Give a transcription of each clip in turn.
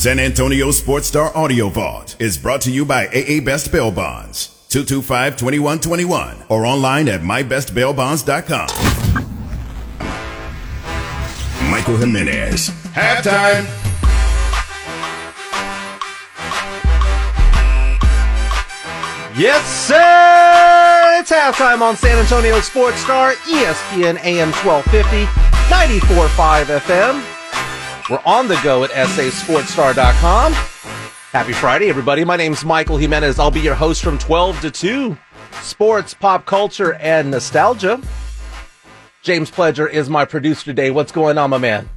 San Antonio Sports Star Audio Vault is brought to you by AA Best Bail Bonds, 225-2121, or online at mybestbailbonds.com. Michael Jimenez. Halftime. Yes, sir! It's halftime on San Antonio Sports Star, ESPN AM 1250, 94.5 FM. We're on the go at sasportstar.com. Happy Friday, everybody. My name's Michael Jimenez. I'll be your host from 12 to 2. Sports, pop culture, and nostalgia. James Pledger is my producer today. What's going on, my man?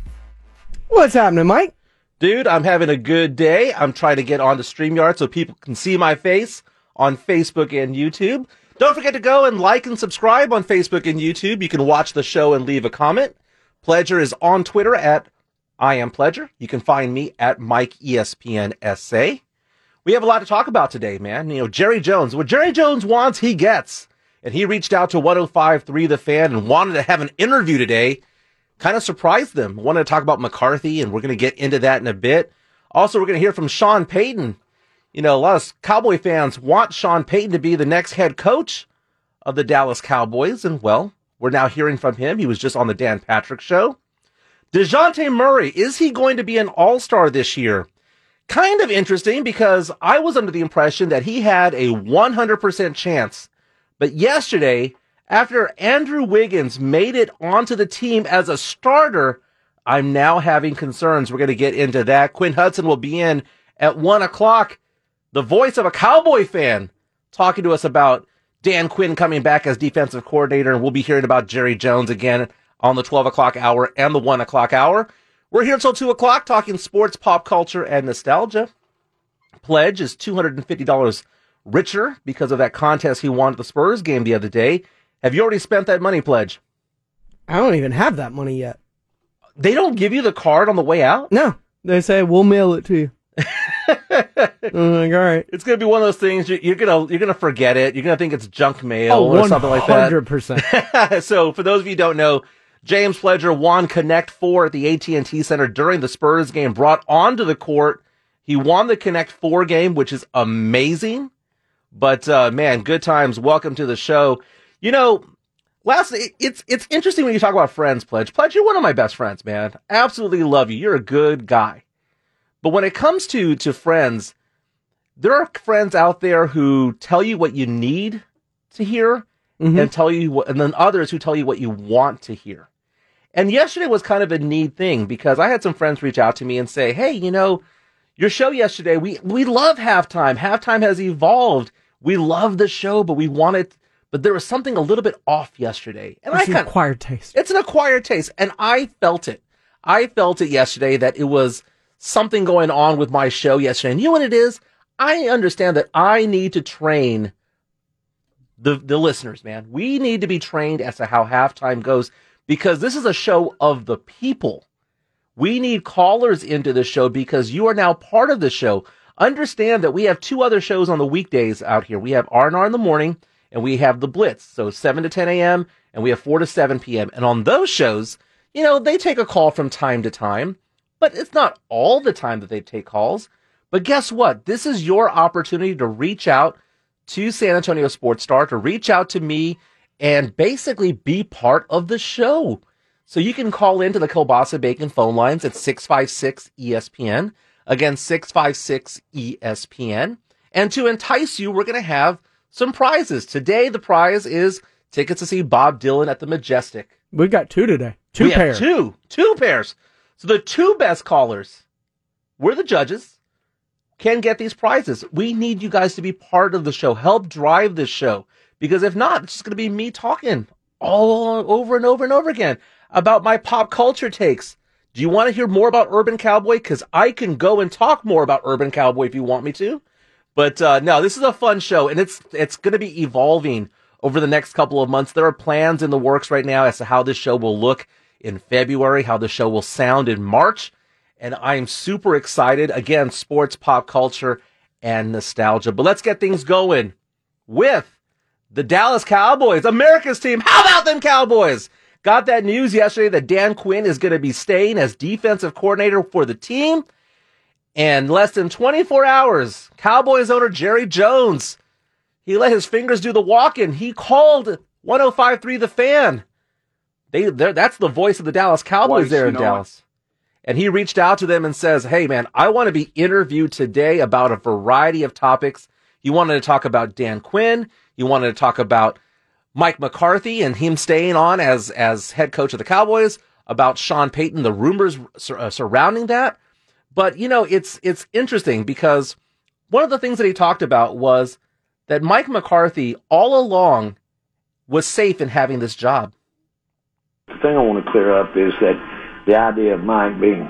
What's happening, Mike? Dude, I'm having a good day. I'm trying to get on to StreamYard so people can see my face on Facebook and YouTube. Don't forget to go and like and subscribe on Facebook and YouTube. You can watch the show and leave a comment. Pledger is on Twitter at I am Pledger. You can find me at Mike ESPN SA. We have a lot to talk about today, man. You know, Jerry Jones. What Jerry Jones wants, he gets. And he reached out to 105.3 The Fan and wanted to have an interview today. Kind of surprised them. Wanted to talk about McCarthy, and we're going to get into that in a bit. Also, we're going to hear from Sean Payton. You know, a lot of Cowboy fans want Sean Payton to be the next head coach of the Dallas Cowboys. And, well, we're now hearing from him. He was just on the Dan Patrick Show. DeJounte Murray, is he going to be an all-star this year? Kind of interesting, because I was under the impression that he had a 100% chance. But yesterday, after Andrew Wiggins made it onto the team as a starter, I'm now having concerns. We're going to get into that. Quinn Hudson will be in at 1 o'clock. The voice of a Cowboy fan talking to us about Dan Quinn coming back as defensive coordinator, and we'll be hearing about Jerry Jones again on the 12 o'clock hour and the 1 o'clock hour. We're here until 2 o'clock talking sports, pop culture, and nostalgia. Pledge is $250 richer because of that contest he won at the Spurs game the other day. Have you already spent that money, Pledge? I don't even have that money yet. They don't give you the card on the way out? No. They say, we'll mail it to you. I'm like, all right. It's going to be one of those things, you're gonna forget it. You're going to think it's junk mail or something like that. 100%. So for those of you who don't know, James Pledger won Connect 4 at the AT&T Center during the Spurs game, brought onto the court. He won the Connect 4 game, which is amazing. But, man, good times. Welcome to the show. You know, lastly, it's interesting when you talk about friends, Pledge. Pledge, you're one of my best friends, man. Absolutely love you. You're a good guy. But when it comes to friends, there are friends out there who tell you what you need to hear, mm-hmm. and tell you what, and then others who tell you what you want to hear. And yesterday was kind of a need thing, because I had some friends reach out to me and say, hey, you know, your show yesterday, we love halftime. Halftime has evolved. We love the show, but we want it. But there was something a little bit off yesterday. And it's an acquired taste. It's an acquired taste. And I felt it. I felt it yesterday that it was something going on with my show yesterday. And you know what it is? I understand that I need to train the listeners, man. We need to be trained as to how halftime goes, because this is a show of the people. We need callers into the show, because you are now part of the show. Understand that we have two other shows on the weekdays out here. We have R&R in the morning, and we have The Blitz, so 7 to 10 a.m., and we have 4 to 7 p.m. And on those shows, you know, they take a call from time to time, but it's not all the time that they take calls. But guess what? This is your opportunity to reach out to San Antonio Sports Star, to reach out to me, and basically be part of the show. So you can call into the Kielbasa Bacon phone lines at 656-ESPN. Again, 656-ESPN. And to entice you, we're going to have some prizes. Today, the prize is tickets to see Bob Dylan at the Majestic. We've got two today. Two pairs. Two pairs. So the two best callers, we're the judges, can get these prizes. We need you guys to be part of the show. Help drive this show. Because if not, it's just going to be me talking all over and over and over again about my pop culture takes. Do you want to hear more about Urban Cowboy? Because I can go and talk more about Urban Cowboy if you want me to. But no, this is a fun show, and it's going to be evolving over the next couple of months. There are plans in the works right now as to how this show will look in February, how the show will sound in March. And I'm super excited. Again, sports, pop culture, and nostalgia. But let's get things going with the Dallas Cowboys, America's team. How about them Cowboys? Got that news yesterday that Dan Quinn is going to be staying as defensive coordinator for the team. And less than 24 hours, Cowboys owner Jerry Jones, he let his fingers do the walking. He called 105.3 The Fan. That's the voice of the Dallas Cowboys there in Dallas. And he reached out to them and says, hey, man, I want to be interviewed today about a variety of topics. You wanted to talk about Dan Quinn. You wanted to talk about Mike McCarthy and him staying on as head coach of the Cowboys, about Sean Payton, the rumors surrounding that. But, you know, it's interesting because one of the things that he talked about was that Mike McCarthy all along was safe in having this job. The thing I want to clear up is that the idea of Mike being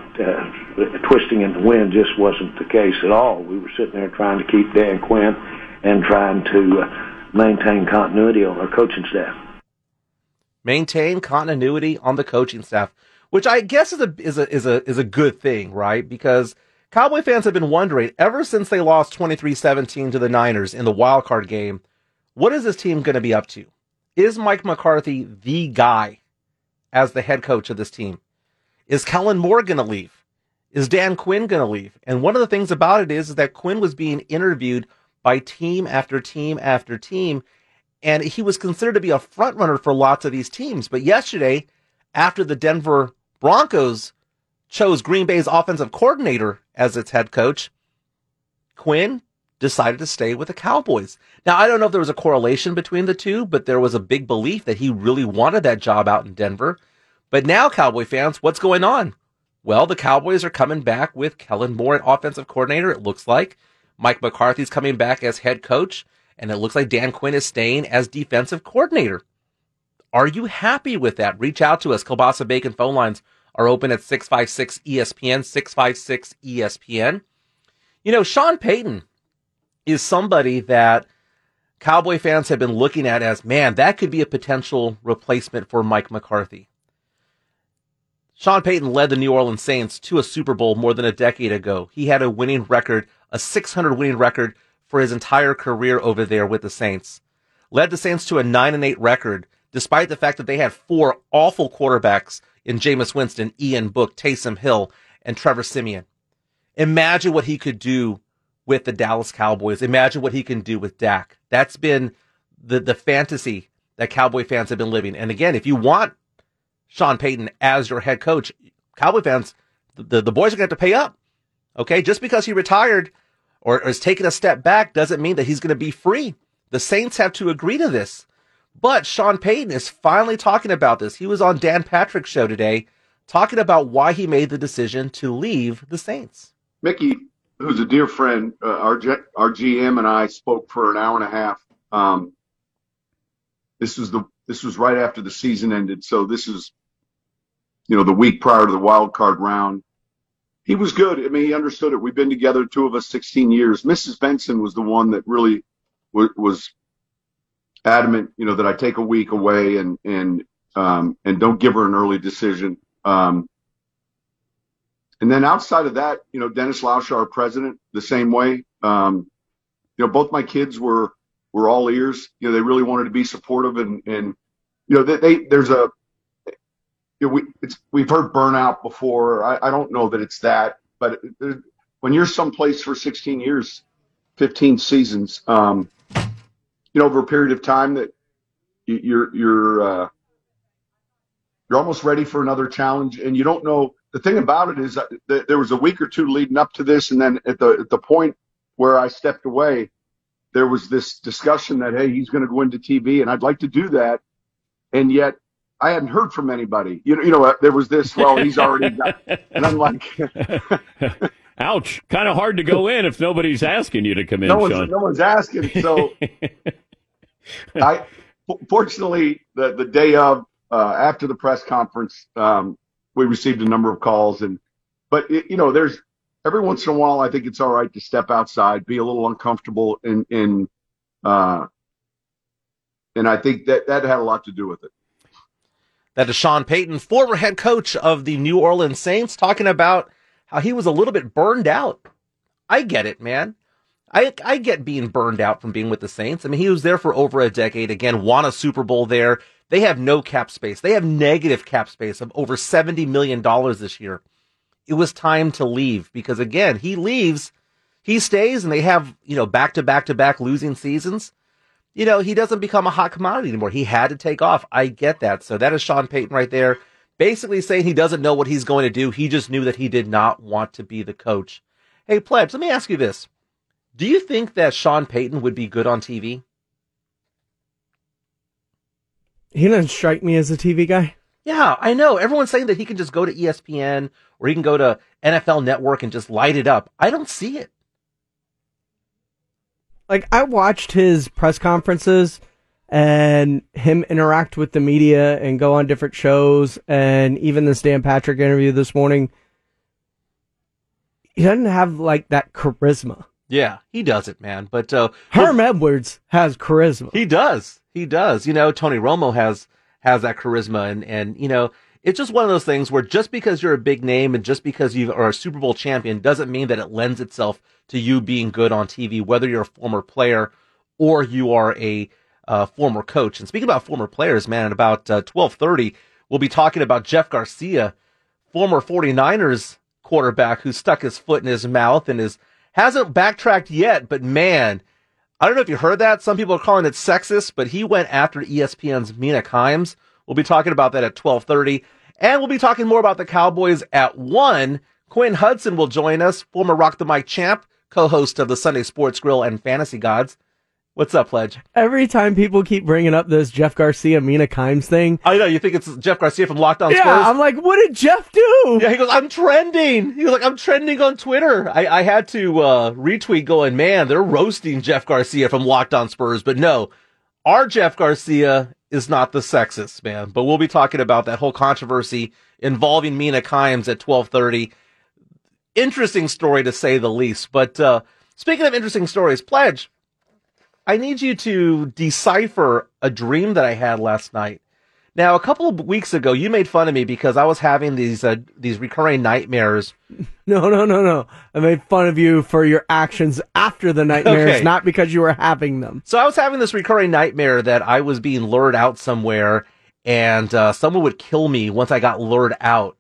twisting in the wind just wasn't the case at all. We were sitting there trying to keep Dan Quinn and trying to maintain continuity on our coaching staff. Maintain continuity on the coaching staff, which I guess is a good thing, right? Because Cowboy fans have been wondering ever since they lost 23-17 to the Niners in the wild card game, what is this team going to be up to? Is Mike McCarthy the guy as the head coach of this team? Is Kellen Moore going to leave? Is Dan Quinn going to leave? And one of the things about it is that Quinn was being interviewed by team after team after team, and he was considered to be a frontrunner for lots of these teams. But yesterday, after the Denver Broncos chose Green Bay's offensive coordinator as its head coach, Quinn decided to stay with the Cowboys. Now, I don't know if there was a correlation between the two, but there was a big belief that he really wanted that job out in Denver. But now, Cowboy fans, what's going on? Well, the Cowboys are coming back with Kellen Moore, an offensive coordinator, it looks like. Mike McCarthy's coming back as head coach, and it looks like Dan Quinn is staying as defensive coordinator. Are you happy with that? Reach out to us. Kielbasa Bacon phone lines are open at 656-ESPN, 656-ESPN. You know, Sean Payton is somebody that Cowboy fans have been looking at as, man, that could be a potential replacement for Mike McCarthy. Sean Payton led the New Orleans Saints to a Super Bowl more than a decade ago. He had a winning record, a .600 winning record for his entire career over there with the Saints. Led the Saints to a 9-8 record, despite the fact that they had four awful quarterbacks in Jameis Winston, Ian Book, Taysom Hill, and Trevor Siemian. Imagine what he could do with the Dallas Cowboys. Imagine what he can do with Dak. That's been the fantasy that Cowboy fans have been living. And again, if you want Sean Payton as your head coach, Cowboy fans, the boys are going to have to pay up. Okay, just because he retired or is taking a step back doesn't mean that he's going to be free. The Saints have to agree to this. But Sean Payton is finally talking about this. He was on Dan Patrick's show today talking about why he made the decision to leave the Saints. Mickey, who's a dear friend, our GM and I spoke for an hour and a half. This was right after the season ended, so this is, you know, the week prior to the wild card round. He was good. I mean, he understood it. We've been together, two of us, 16 years. Mrs. Benson was the one that really was adamant, you know, that I take a week away and don't give her an early decision. And then outside of that, you know, Dennis Lauscher, our president, the same way. You know, both my kids were all ears. You know, they really wanted to be supportive and you know, there's a. You know, we've heard burnout before. I don't know that it's that, but when you're someplace for 16 years, 15 seasons, you know, over a period of time that you're almost ready for another challenge, and you don't know. The thing about it is that there was a week or two leading up to this, and then at the point where I stepped away, there was this discussion that, hey, he's going to go into TV, and I'd like to do that, and yet I hadn't heard from anybody. You know, there was this, well, he's already got, and I'm like, ouch, kind of hard to go in if nobody's asking you to come in, Sean. No one's asking. So I, fortunately, the day of, after the press conference, we received a number of calls, but you know, there's every once in a while, I think it's all right to step outside, be a little uncomfortable, and I think that had a lot to do with it. That is Sean Payton, former head coach of the New Orleans Saints, talking about how he was a little bit burned out. I get it, man. I get being burned out from being with the Saints. I mean, he was there for over a decade. Again, won a Super Bowl there. They have no cap space. They have negative cap space of over $70 million this year. it was time to leave, because again, he leaves, he stays, and they have, you know, back-to-back-to-back losing seasons. You know, he doesn't become a hot commodity anymore. He had to take off. I get that. So that is Sean Payton right there, basically saying he doesn't know what he's going to do. He just knew that he did not want to be the coach. Hey, Pledge, let me ask you this. Do you think that Sean Payton would be good on TV? He doesn't strike me as a TV guy. Yeah, I know. Everyone's saying that he can just go to ESPN or he can go to NFL Network and just light it up. I don't see it. Like, I watched his press conferences and him interact with the media and go on different shows, and even this Dan Patrick interview this morning. He doesn't have, like, that charisma. Yeah, he doesn't, man. But Herm Edwards has charisma. He does. He does. You know, Tony Romo has that charisma. And, you know, it's just one of those things where just because you're a big name and just because you are a Super Bowl champion doesn't mean that it lends itself to you being good on TV, whether you're a former player or you are a former coach. And speaking about former players, man, at about 12:30, we'll be talking about Jeff Garcia, former 49ers quarterback who stuck his foot in his mouth and hasn't backtracked yet, but man, I don't know if you heard that. Some people are calling it sexist, but he went after ESPN's Mina Kimes. We'll be talking about that at 12:30, and we'll be talking more about the Cowboys at 1. Quinn Hudson will join us, former Rock the Mic champ, co-host of the Sunday Sports Grill and Fantasy Gods. What's up, Pledge? Every time people keep bringing up this Jeff Garcia, Mina Kimes thing. I know, you think it's Jeff Garcia from Locked On Spurs? Yeah, I'm like, what did Jeff do? Yeah, he goes, I'm trending. He was like, I'm trending on Twitter. I had to retweet going, man, they're roasting Jeff Garcia from Locked On Spurs. But no, our Jeff Garcia is not the sexist, man. But we'll be talking about that whole controversy involving Mina Kimes at 12:30. Interesting story, to say the least. But speaking of interesting stories, Pledge, I need you to decipher a dream that I had last night. Now, a couple of weeks ago, you made fun of me because I was having these recurring nightmares. No. I made fun of you for your actions after the nightmares, okay, not because you were having them. So I was having this recurring nightmare that I was being lured out somewhere, and someone would kill me once I got lured out.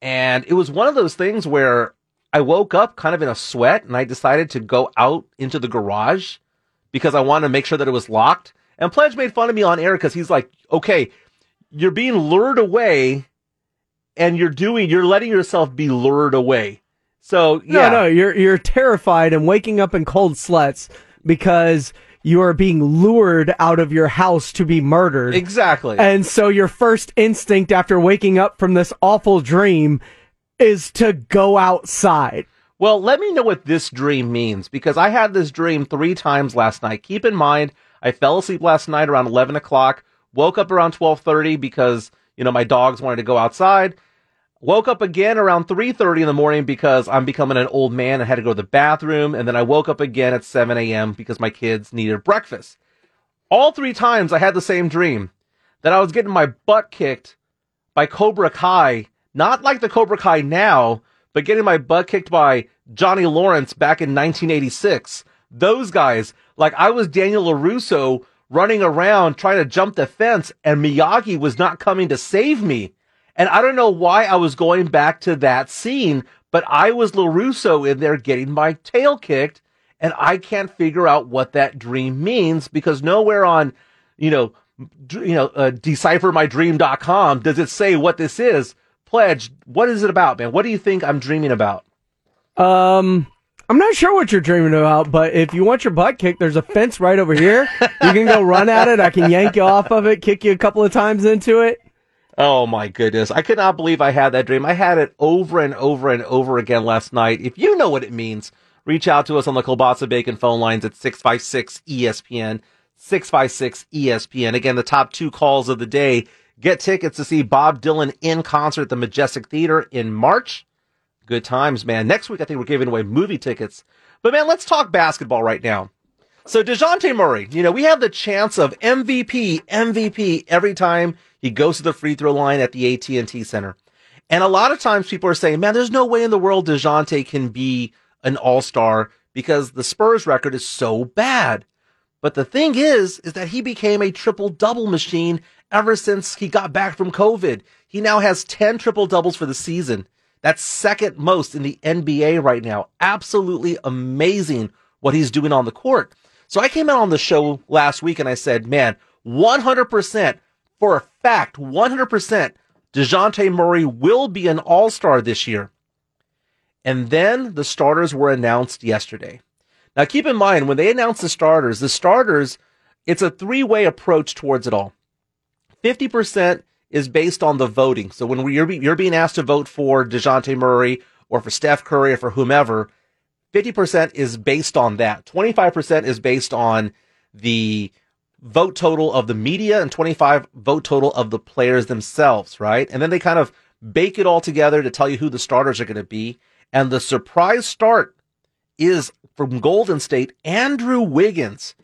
And it was one of those things where I woke up kind of in a sweat, and I decided to go out into the garage because I wanted to make sure that it was locked. And Pledge made fun of me on air because he's like, okay, you're being lured away, and you're letting yourself be lured away. So, yeah. No, you're terrified and waking up in cold sweats because you are being lured out of your house to be murdered. Exactly. And so your first instinct after waking up from this awful dream is to go outside. Well, let me know what this dream means, because I had this dream 3 times last night. Keep in mind, I fell asleep last night around 11 o'clock, woke up around 12:30 because, you know, my dogs wanted to go outside, woke up again around 3:30 in the morning because I'm becoming an old man and had to go to the bathroom, and then I woke up again at 7 a.m. because my kids needed breakfast. All 3 times I had the same dream, that I was getting my butt kicked by Cobra Kai, not like the Cobra Kai now, but getting my butt kicked by Johnny Lawrence back in 1986, those guys, like I was Daniel LaRusso running around trying to jump the fence, and Miyagi was not coming to save me. And I don't know why I was going back to that scene, but I was LaRusso in there getting my tail kicked, and I can't figure out what that dream means, because nowhere on, deciphermydream.com does it say what this is. Pledge, what is it about, man? What do you think I'm dreaming about? I'm not sure what you're dreaming about, but if you want your butt kicked, there's a fence right over here. You can go run at it. I can yank you off of it, kick you a couple of times into it. Oh, my goodness. I could not believe I had that dream. I had it over and over and over again last night. If you know what it means, reach out to us on the Kielbasa Bacon phone lines at 656-ESPN, 656-ESPN. Again, the top 2 calls of the day. Get tickets to see Bob Dylan in concert at the Majestic Theater in March. Good times, man. Next week, I think we're giving away movie tickets. But, man, let's talk basketball right now. So, DeJounte Murray, you know, we have the chance of MVP every time he goes to the free throw line at the AT&T Center. And a lot of times people are saying, man, there's no way in the world DeJounte can be an all-star because the Spurs record is so bad. But the thing is that he became a triple-double machine ever since he got back from COVID. He now has 10 triple-doubles for the season. That's second most in the NBA right now. Absolutely amazing what he's doing on the court. So I came out on the show last week and I said, man, 100%, for a fact, 100%, DeJounte Murray will be an all-star this year. And then the starters were announced yesterday. Now keep in mind, when they announced the starters, it's a three-way approach towards it all. 50% is based on the voting. So when you're being asked to vote for DeJounte Murray or for Steph Curry or for whomever, 50% is based on that. 25% is based on the vote total of the media and 25 vote total of the players themselves, right? And then they kind of bake it all together to tell you who the starters are going to be. And the surprise start is from Golden State, Andrew Wiggins.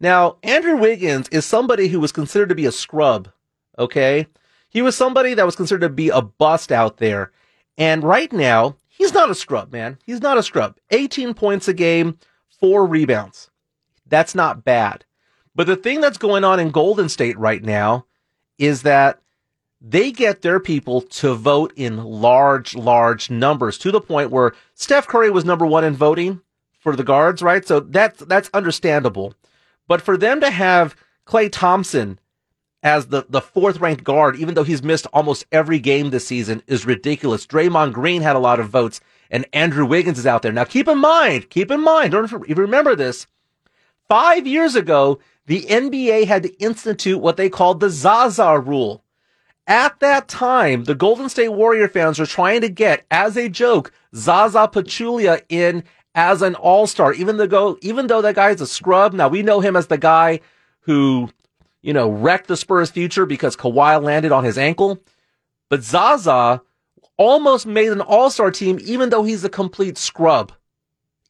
Now, Andrew Wiggins is somebody who was considered to be a scrub, okay? He was somebody that was considered to be a bust out there. And right now, he's not a scrub, man. He's not a scrub. 18 points a game, 4 rebounds. That's not bad. But the thing that's going on in Golden State right now is that they get their people to vote in large, large numbers to the point where Steph Curry was number one in voting for the guards, right? So that's understandable. But for them to have Klay Thompson as the fourth-ranked guard, even though he's missed almost every game this season, is ridiculous. Draymond Green had a lot of votes, and Andrew Wiggins is out there. Now, keep in mind, don't remember this, 5 years ago, the NBA had to institute what they called the Zaza rule. At that time, the Golden State Warrior fans were trying to get, as a joke, Zaza Pachulia in as an all-star, even though that guy's a scrub. Now, we know him as the guy who, you know, wrecked the Spurs' future because Kawhi landed on his ankle. But Zaza almost made an all-star team, even though he's a complete scrub.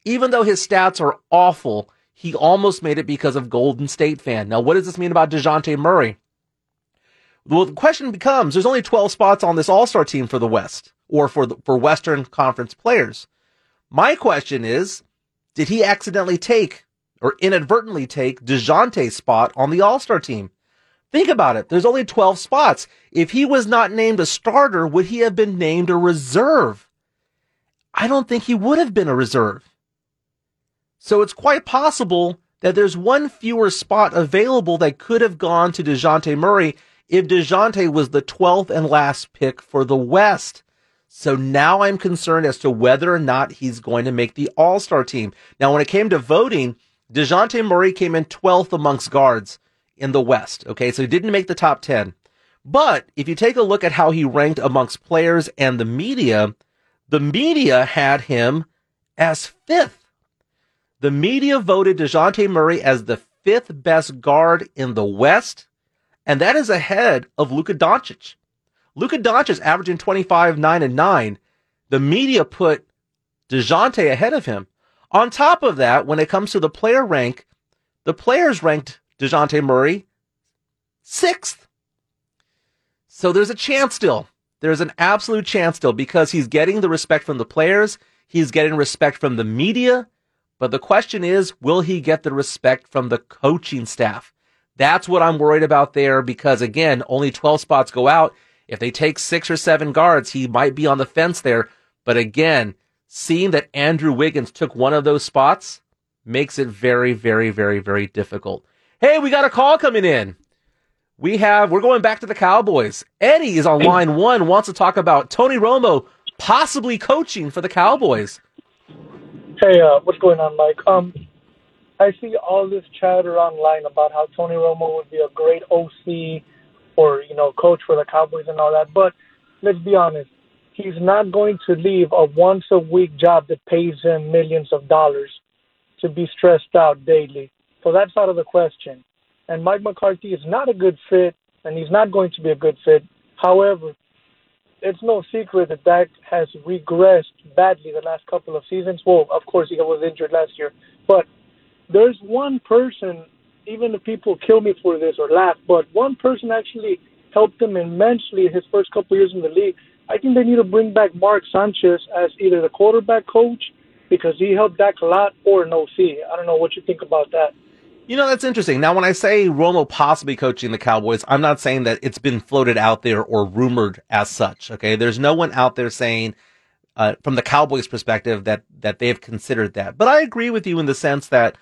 Even though his stats are awful, he almost made it because of Golden State fan. Now, what does this mean about DeJounte Murray? Well, the question becomes, there's only 12 spots on this all-star team for the West, or for Western Conference players. My question is, did he accidentally take or inadvertently take DeJounte's spot on the all-star team? Think about it. There's only 12 spots. If he was not named a starter, would he have been named a reserve? I don't think he would have been a reserve. So it's quite possible that there's one fewer spot available that could have gone to DeJounte Murray if DeJounte was the 12th and last pick for the West. So now I'm concerned as to whether or not he's going to make the all-star team. Now, when it came to voting, DeJounte Murray came in 12th amongst guards in the West. Okay, so he didn't make the top 10. But if you take a look at how he ranked amongst players and the media had him as 5th. The media voted DeJounte Murray as the 5th best guard in the West, and that is ahead of Luka Doncic. Luka Doncic averaging 25, 9, and 9. The media put DeJounte ahead of him. On top of that, when it comes to the player rank, the players ranked DeJounte Murray 6th. So there's a chance still. There's an absolute chance still because he's getting the respect from the players. He's getting respect from the media. But the question is, will he get the respect from the coaching staff? That's what I'm worried about there because, again, only 12 spots go out. If they take 6 or 7 guards, he might be on the fence there. But again, seeing that Andrew Wiggins took one of those spots makes it very, very, very, very difficult. Hey, we got a call coming in. We're going back to the Cowboys. Eddie is on line one, wants to talk about Tony Romo possibly coaching for the Cowboys. Hey, what's going on, Mike? I see all this chatter online about how Tony Romo would be a great OC, or, you know, coach for the Cowboys and all that. But let's be honest, he's not going to leave a once-a-week job that pays him millions of dollars to be stressed out daily. So that's out of the question. And Mike McCarthy is not a good fit, and he's not going to be a good fit. However, it's no secret that Dak has regressed badly the last couple of seasons. Well, of course, he was injured last year. But there's one person, even if people kill me for this or laugh, but one person actually helped him immensely his first couple of years in the league. I think they need to bring back Mark Sanchez as either the quarterback coach, because he helped Dak a lot, or an OC. I don't know what you think about that. You know, that's interesting. Now, when I say Romo possibly coaching the Cowboys, I'm not saying that it's been floated out there or rumored as such, okay? There's no one out there saying from the Cowboys' perspective that they've considered that. But I agree with you in the sense that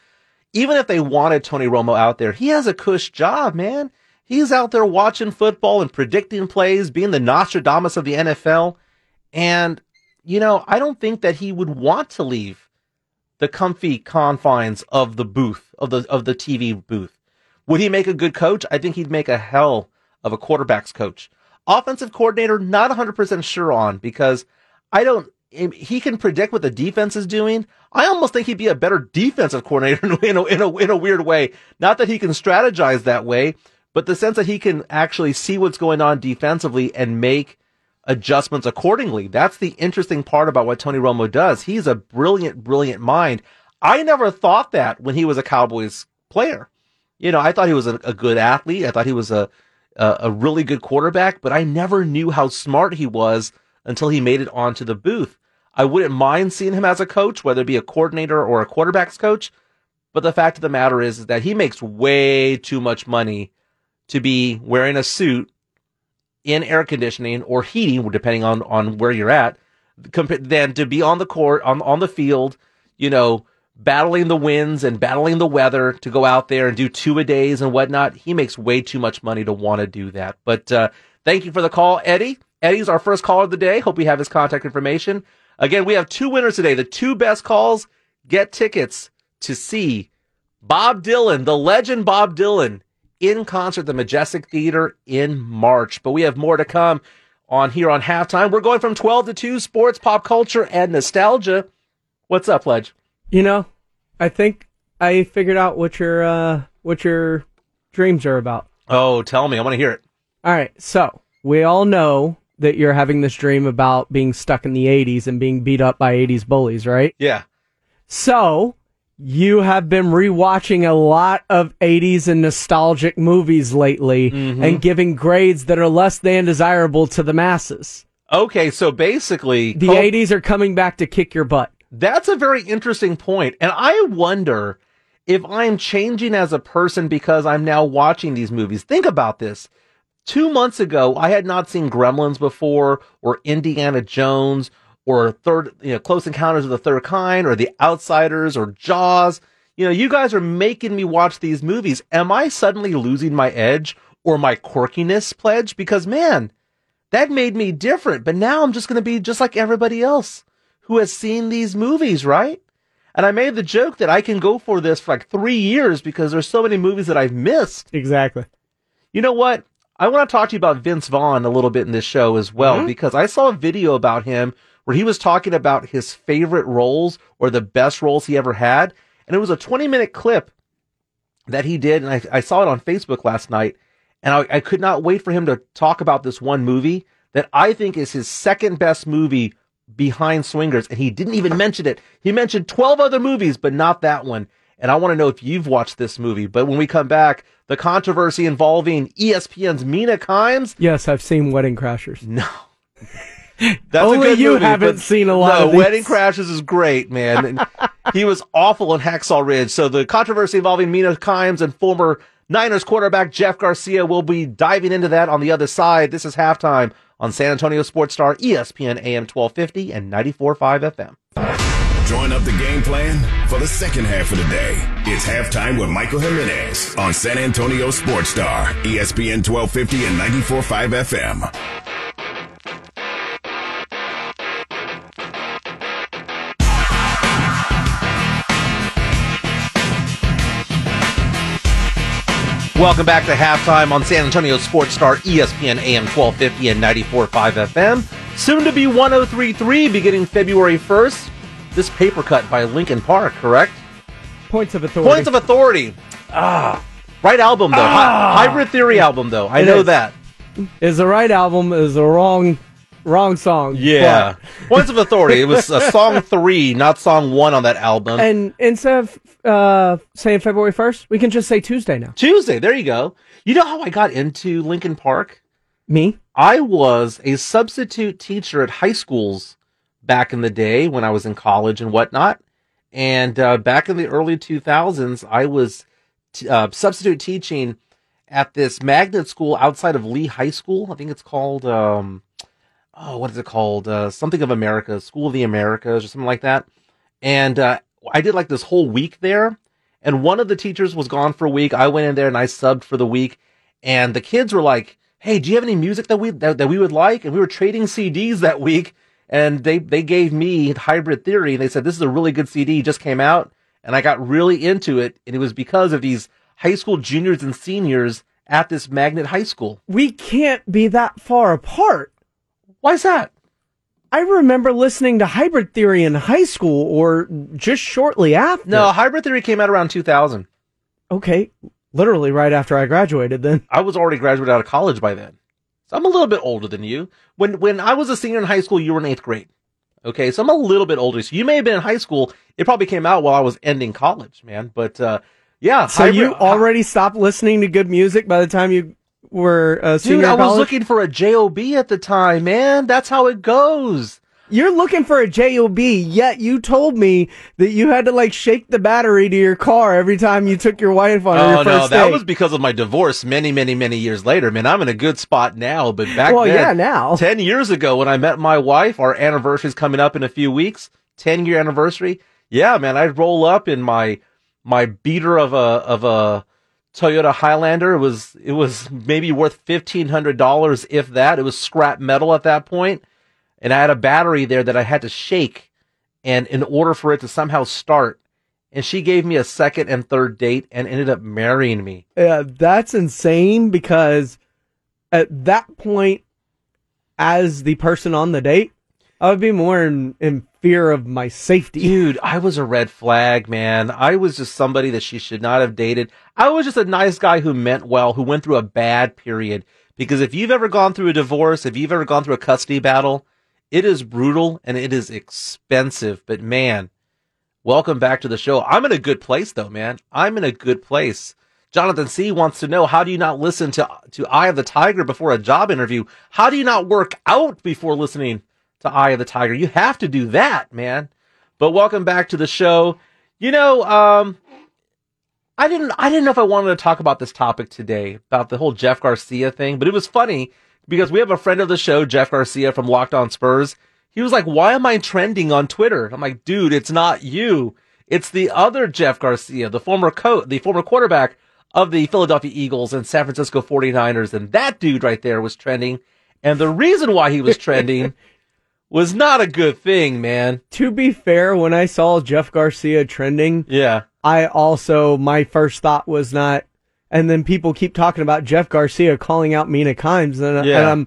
even if they wanted Tony Romo out there, he has a cush job, man. He's out there watching football and predicting plays, being the Nostradamus of the NFL. And, you know, I don't think that he would want to leave the comfy confines of the booth, of the TV booth. Would he make a good coach? I think he'd make a hell of a quarterback's coach. Offensive coordinator, not 100% sure on, because he can predict what the defense is doing. I almost think he'd be a better defensive coordinator in a weird way. Not that he can strategize that way, but the sense that he can actually see what's going on defensively and make adjustments accordingly. That's the interesting part about what Tony Romo does. He's a brilliant, brilliant mind. I never thought that when he was a Cowboys player. You know, I thought he was a good athlete. I thought he was a really good quarterback, but I never knew how smart he was until he made it onto the booth. I wouldn't mind seeing him as a coach, whether it be a coordinator or a quarterback's coach. But the fact of the matter is that he makes way too much money to be wearing a suit in air conditioning or heating, depending on where you're at, than to be on the court, on the field, you know, battling the winds and battling the weather to go out there and do two-a-days and whatnot. He makes way too much money to want to do that. But thank you for the call, Eddie. Eddie's our first caller of the day. Hope we have his contact information. Again, we have two winners today. The two best calls get tickets to see Bob Dylan, the legend Bob Dylan, in concert at the Majestic Theater in March. But we have more to come on here on Halftime. We're going from 12 to 2, sports, pop culture, and nostalgia. What's up, Pledge? You know, I think I figured out what your dreams are about. Oh, tell me. I want to hear it. All right. So we all know that you're having this dream about being stuck in the 80s and being beat up by 80s bullies, right? Yeah. So you have been rewatching a lot of 80s and nostalgic movies lately and giving grades that are less than desirable to the masses. Okay, so basically the 80s are coming back to kick your butt. That's a very interesting point. And I wonder if I'm changing as a person because I'm now watching these movies. Think about this. 2 months ago, I had not seen Gremlins before, or Indiana Jones, or Close Encounters of the Third Kind, or The Outsiders, or Jaws. You know, you guys are making me watch these movies. Am I suddenly losing my edge or my quirkiness, Pledge? Because, man, that made me different. But now I'm just going to be just like everybody else who has seen these movies, right? And I made the joke that I can go for this for like 3 years because there's so many movies that I've missed. Exactly. You know what? I want to talk to you about Vince Vaughn a little bit in this show as well, because I saw a video about him where he was talking about his favorite roles or the best roles he ever had. And it was a 20-minute clip that he did, and I saw it on Facebook last night, and I could not wait for him to talk about this one movie that I think is his second best movie behind Swingers, and he didn't even mention it. He mentioned 12 other movies, but not that one. And I want to know if you've watched this movie. But when we come back, the controversy involving ESPN's Mina Kimes. Yes, I've seen Wedding Crashers. No. That's only a good you movie, haven't seen a lot of these. Wedding Crashers is great, man. And he was awful in Hacksaw Ridge. So the controversy involving Mina Kimes and former Niners quarterback Jeff Garcia, will be diving into that on the other side. This is Halftime on San Antonio Sports Star, ESPN AM 1250 and 94.5 FM. Join up the game plan for the second half of the day. It's Halftime with Michael Jimenez on San Antonio Sports Star, ESPN 1250 and 94.5 FM. Welcome back to Halftime on San Antonio Sports Star, ESPN AM 1250 and 94.5 FM. Soon to be 103.3 beginning February 1st. This paper cut by Linkin Park, correct? Points of Authority. Points of Authority. Ah. Right album, though. Ah. Hybrid Theory album, though. I know that. Is the right album, is the wrong song. Yeah. But Points of Authority. It was song 3, not song 1 on that album. And instead of saying February 1st, we can just say Tuesday now. Tuesday. There you go. You know how I got into Linkin Park? Me? I was a substitute teacher at high schools back in the day when I was in college and whatnot. And back in the early 2000s, I was substitute teaching at this magnet school outside of Lee High School. I think it's called, oh, what is it called? Something of America, School of the Americas or something like that. And I did like this whole week there. And one of the teachers was gone for a week. I went in there and I subbed for the week. And the kids were like, hey, do you have any music that we would like? And we were trading CDs that week. And they gave me Hybrid Theory. And they said, this is a really good CD. It just came out. And I got really into it. And it was because of these high school juniors and seniors at this magnet high school. We can't be that far apart. Why is that? I remember listening to Hybrid Theory in high school or just shortly after. No, Hybrid Theory came out around 2000. Okay. Literally right after I graduated then. I was already graduated out of college by then. So I'm a little bit older than you. When I was a senior in high school, you were in 8th grade. Okay, so I'm a little bit older. So you may have been in high school. It probably came out while I was ending college, man. But, yeah. So you already stopped listening to good music by the time you were a senior in college? Dude, I was looking for a J.O.B. at the time, man. That's how it goes. You're looking for a J.O.B., yet you told me that you had to, like, shake the battery to your car every time you took your wife on your first date. That was because of my divorce many, many, many years later. Man, I'm in a good spot now, but back then, yeah, now. 10 years ago when I met my wife, our anniversary's coming up in a few weeks, 10-year anniversary. Yeah, man, I'd roll up in my beater of a Toyota Highlander. It was maybe worth $1,500, if that. It was scrap metal at that point. And I had a battery there that I had to shake, and in order for it to somehow start. And she gave me a second and third date and ended up marrying me. Yeah, that's insane, because at that point, as the person on the date, I would be more in fear of my safety. Dude, I was a red flag, man. I was just somebody that she should not have dated. I was just a nice guy who meant well, who went through a bad period. Because if you've ever gone through a divorce, if you've ever gone through a custody battle, it is brutal and it is expensive. But, man, welcome back to the show. I'm in a good place, though, man. I'm in a good place. Jonathan C. wants to know, how do you not listen to Eye of the Tiger before a job interview? How do you not work out before listening to Eye of the Tiger? You have to do that, man. But welcome back to the show. You know, I didn't know if I wanted to talk about this topic today, about the whole Jeff Garcia thing, but it was funny because we have a friend of the show, Jeff Garcia from Locked On Spurs. He was like, why am I trending on Twitter? I'm like, dude, it's not you. It's the other Jeff Garcia, the former quarterback of the Philadelphia Eagles and San Francisco 49ers. And that dude right there was trending. And the reason why he was trending was not a good thing, man. To be fair, when I saw Jeff Garcia trending, yeah, I also, my first thought was not, and then people keep talking about Jeff Garcia calling out Mina Kimes, and, yeah,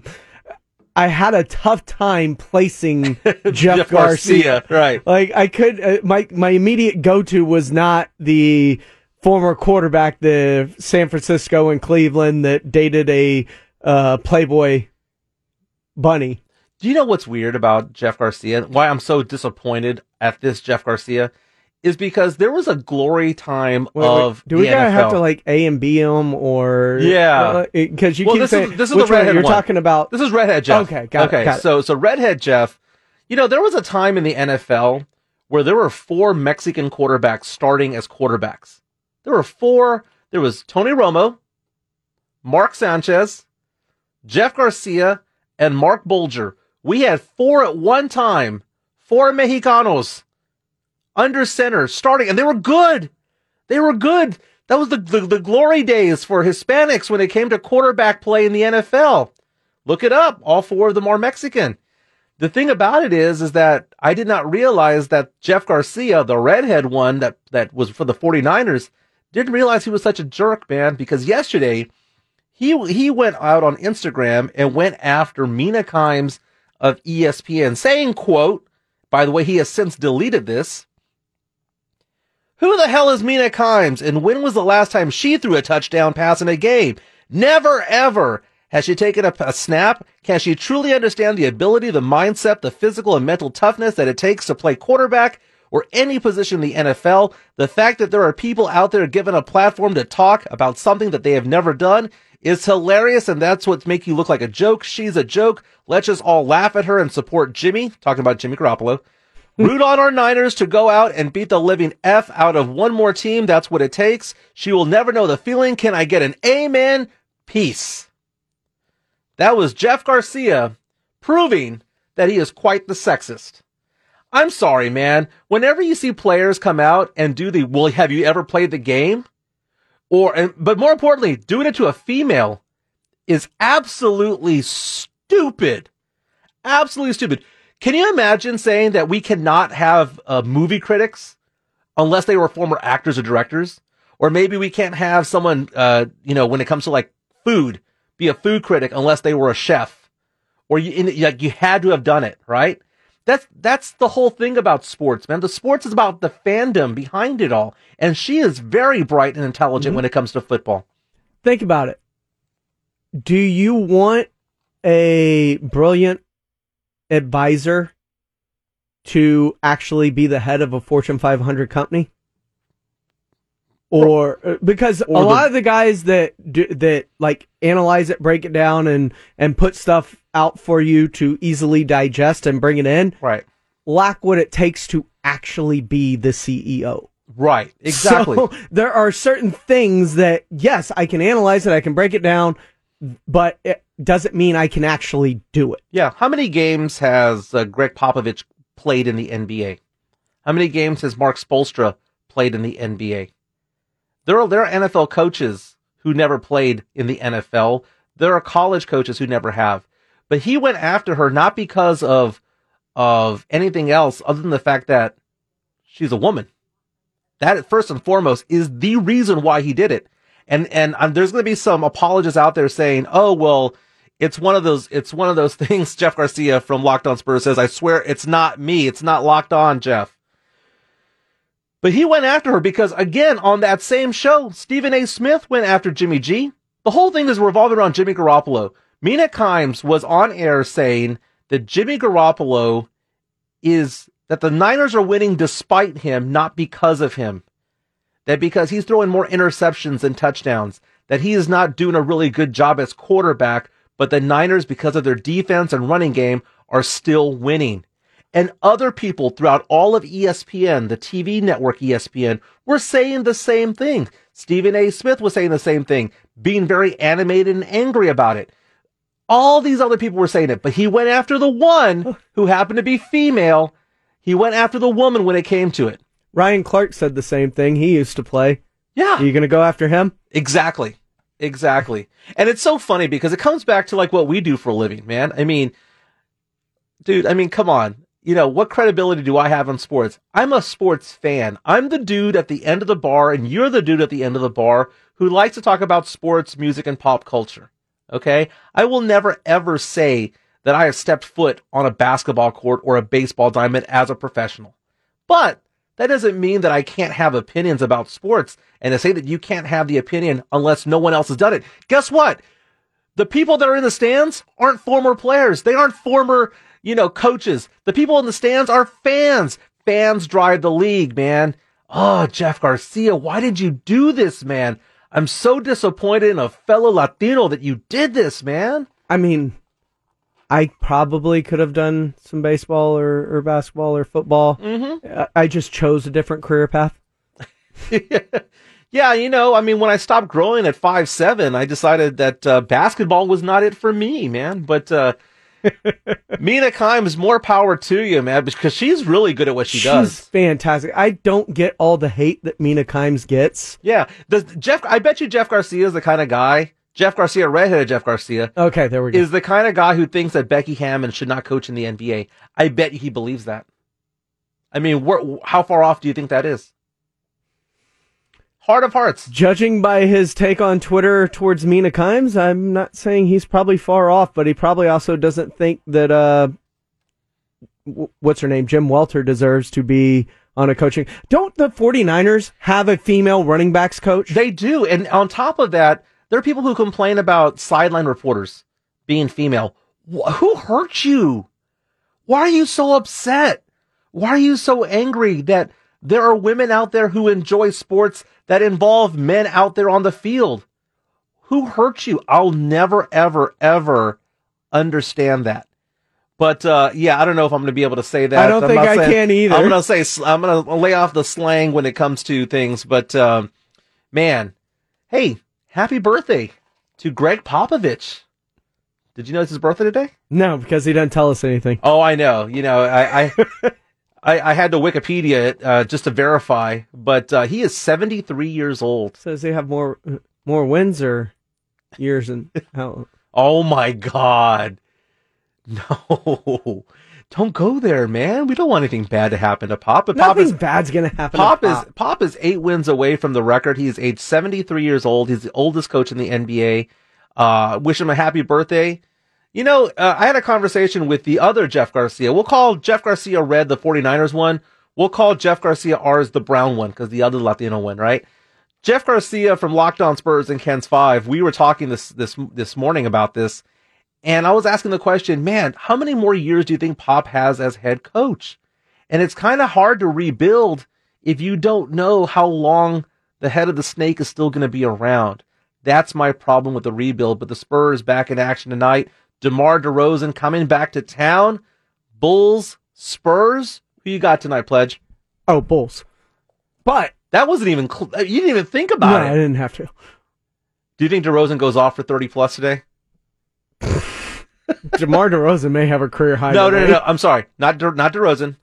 I had a tough time placing Jeff Garcia. Right. Like, I could, my immediate go-to was not the former quarterback, the San Francisco and Cleveland, that dated a Playboy bunny. Do you know what's weird about Jeff Garcia? Why I'm so disappointed at this Jeff Garcia is because there was a glory time of the NFL. Do we gotta have to, like, A and B him, or... Yeah. Because you keep saying... This is the redhead you're talking about. This is redhead Jeff. Okay, got it. So redhead Jeff, you know, there was a time in the NFL where there were four Mexican quarterbacks starting as quarterbacks. There were four. There was Tony Romo, Mark Sanchez, Jeff Garcia, and Mark Bolger. We had four at one time. Four Mexicanos. Under center, starting, and they were good. They were good. That was the glory days for Hispanics when it came to quarterback play in the NFL. Look it up. All four of them are Mexican. The thing about it is that I did not realize that Jeff Garcia, the redhead one that was for the 49ers, didn't realize he was such a jerk, man, because yesterday he went out on Instagram and went after Mina Kimes of ESPN, saying, quote, by the way, he has since deleted this, who the hell is Mina Kimes, and when was the last time she threw a touchdown pass in a game? Never, ever. Has she taken a snap? Can she truly understand the ability, the mindset, the physical and mental toughness that it takes to play quarterback or any position in the NFL? The fact that there are people out there given a platform to talk about something that they have never done is hilarious, and that's what makes you look like a joke. She's a joke. Let's just all laugh at her and support Jimmy. Talking about Jimmy Garoppolo. Root on our Niners to go out and beat the living F out of one more team. That's what it takes. She will never know the feeling. Can I get an amen? Peace. That was Jeff Garcia proving that he is quite the sexist. I'm sorry, man. Whenever you see players come out and do the, well, have you ever played the game? But more importantly, doing it to a female is absolutely stupid. Absolutely stupid. Can you imagine saying that we cannot have movie critics unless they were former actors or directors? Or maybe we can't have someone, when it comes to like food, be a food critic unless they were a chef, or you had to have done it, right? That's the whole thing about sports, man. The sports is about the fandom behind it all. And she is very bright and intelligent when it comes to football. Think about it. Do you want a brilliant advisor to actually be the head of a Fortune 500 company? Because a lot of the guys that analyze it, break it down, and put stuff out for you to easily digest and bring it in, right, lack what it takes to actually be the CEO. Right, exactly. So there are certain things that, yes, I can analyze it, I can break it down, but it doesn't mean I can actually do it. Yeah, how many games has Greg Popovich played in the NBA? How many games has Mark Spoelstra played in the NBA? There are NFL coaches who never played in the NFL. There are college coaches who never have. But he went after her not because of anything else other than the fact that she's a woman. That, first and foremost, is the reason why he did it. And there's going to be some apologists out there saying, "Oh, well, it's one of those things." Jeff Garcia from Locked On Spurs says, "I swear it's not me. It's not Locked On, Jeff." But he went after her because, again, on that same show, Stephen A. Smith went after Jimmy G. The whole thing is revolving around Jimmy Garoppolo. Mina Kimes was on air saying that Jimmy Garoppolo that the Niners are winning despite him, not because of him. That because he's throwing more interceptions than touchdowns. That he is not doing a really good job as quarterback, but the Niners, because of their defense and running game, are still winning. And other people throughout all of ESPN, the TV network ESPN, were saying the same thing. Stephen A. Smith was saying the same thing, being very animated and angry about it. All these other people were saying it, but he went after the one who happened to be female. He went after the woman when it came to it. Ryan Clark said the same thing. He used to play. Yeah. Are you going to go after him? Exactly. And it's so funny because it comes back to like what we do for a living, man. I mean, dude, come on. You know, what credibility do I have in sports? I'm a sports fan. I'm the dude at the end of the bar, and you're the dude at the end of the bar who likes to talk about sports, music, and pop culture. Okay? I will never, ever say that I have stepped foot on a basketball court or a baseball diamond as a professional. But that doesn't mean that I can't have opinions about sports, and to say that you can't have the opinion unless no one else has done it. Guess what? The people that are in the stands aren't former players. They aren't former... coaches. The people in the stands are fans. Fans drive the league, man. Oh, Jeff Garcia, why did you do this, man? I'm so disappointed in a fellow Latino that you did this, man. I mean, I probably could have done some baseball or basketball or football. Mm-hmm. I just chose a different career path. Yeah, when I stopped growing at 5'7", I decided that basketball was not it for me, man. But, Mina Kimes, more power to you, man, because she's really good at what she does. She's fantastic. I don't get all the hate that Mina Kimes gets. Yeah. I bet you Jeff Garcia is the kind of guy, redheaded Jeff Garcia. Okay, there we go. Is the kind of guy who thinks that Becky Hammon should not coach in the NBA. I bet he believes that. I mean, how far off do you think that is? Heart of hearts. Judging by his take on Twitter towards Mina Kimes, I'm not saying he's probably far off, but he probably also doesn't think that, what's her name, Jim Welter deserves to be on a coaching. Don't the 49ers have a female running backs coach? They do, and on top of that, there are people who complain about sideline reporters being female. Who hurt you? Why are you so upset? Why are you so angry that there are women out there who enjoy sports that involve men out there on the field? Who hurt you? I'll never, ever, ever understand that. But, I don't know if I'm going to be able to say that. I don't think I can either. I'm going to lay off the slang when it comes to things. But, man, hey, happy birthday to Greg Popovich. Did you know it's his birthday today? No, because he didn't tell us anything. Oh, I know. You know, I had to Wikipedia it just to verify, but he is 73 years old. So does he have more wins or years? And oh my God. No. Don't go there, man. We don't want anything bad to happen to Pop. But nothing bad's going to happen to Pop. Pop is 8 wins away from the record. He's age 73 years old. He's the oldest coach in the NBA. Wish him a happy birthday. You know, I had a conversation with the other Jeff Garcia. We'll call Jeff Garcia Red the 49ers one. We'll call Jeff Garcia R's the brown one because the other Latino one, right? Jeff Garcia from Locked On Spurs and Ken's 5, we were talking this morning about this. And I was asking the question, man, how many more years do you think Pop has as head coach? And it's kind of hard to rebuild if you don't know how long the head of the snake is still going to be around. That's my problem with the rebuild. But the Spurs back in action tonight. DeMar DeRozan coming back to town. Bulls, Spurs. Who you got tonight, Pledge? Oh, Bulls. But that wasn't even you didn't even think about it. I didn't have to. Do you think DeRozan goes off for 30+ today? DeMar DeRozan may have a career high. No. I'm sorry. Not DeRozan.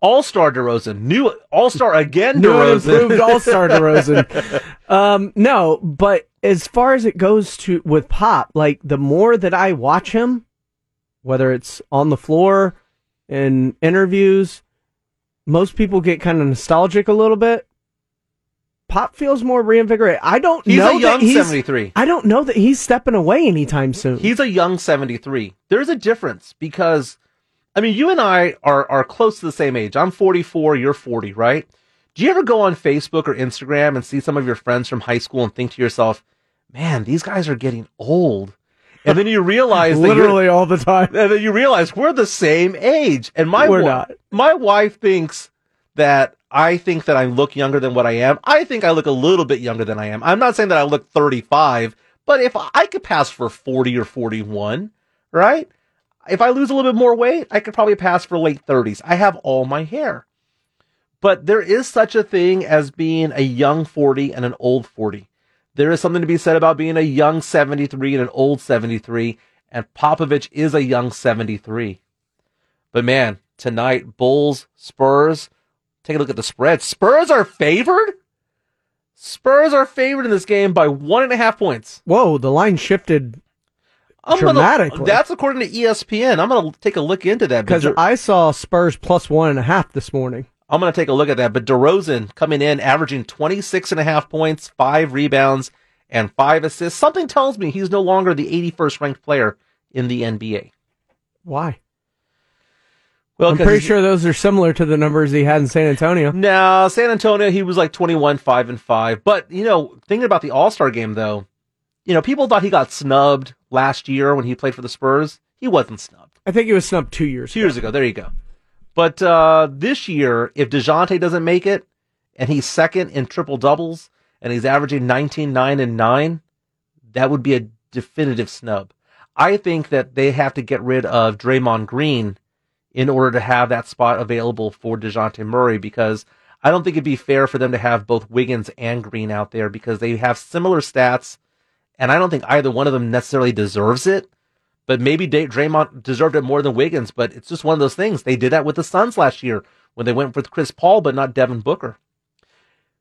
All-star DeRozan. New all-star again DeRozan. New and improved all-star DeRozan. No, but as far as it goes to with Pop, like the more that I watch him, whether it's on the floor, in interviews, most people get kind of nostalgic a little bit. Pop feels more reinvigorated. He's a young 73. I don't know that he's stepping away anytime soon. He's a young 73. There's a difference because, I mean, you and I are close to the same age. I'm 44, you're 40, right? Do you ever go on Facebook or Instagram and see some of your friends from high school and think to yourself, man, these guys are getting old? And then you realize literally all the time. And then you realize we're the same age. And we're not. My wife thinks that I think that I look younger than what I am. I think I look a little bit younger than I am. I'm not saying that I look 35, but if I could pass for 40 or 41, right? If I lose a little bit more weight, I could probably pass for late 30s. I have all my hair. But there is such a thing as being a young 40 and an old 40. There is something to be said about being a young 73 and an old 73, and Popovich is a young 73. But man, tonight, Bulls, Spurs. Take a look at the spread. Spurs are favored? Spurs are favored in this game by 1.5 points. Whoa, the line shifted dramatically. That's according to ESPN. I'm going to take a look into that. Because I saw Spurs plus 1.5 this morning. I'm going to take a look at that. But DeRozan coming in, averaging 26.5 points, 5 rebounds, and 5 assists. Something tells me he's no longer the 81st ranked player in the NBA. Why? Well, I'm pretty sure those are similar to the numbers he had in San Antonio. No, San Antonio, he was like 21, 5, and 5. But, you know, thinking about the All-Star game, though, you know, people thought he got snubbed last year when he played for the Spurs. He wasn't snubbed. I think he was snubbed 2 years ago. 2 years ago. There you go. But this year, if DeJounte doesn't make it, and he's second in triple-doubles, and he's averaging 19, 9, and 9, that would be a definitive snub. I think that they have to get rid of Draymond Green in order to have that spot available for DeJounte Murray, because I don't think it'd be fair for them to have both Wiggins and Green out there because they have similar stats, and I don't think either one of them necessarily deserves it, but maybe Draymond deserved it more than Wiggins, but it's just one of those things. They did that with the Suns last year when they went with Chris Paul but not Devin Booker.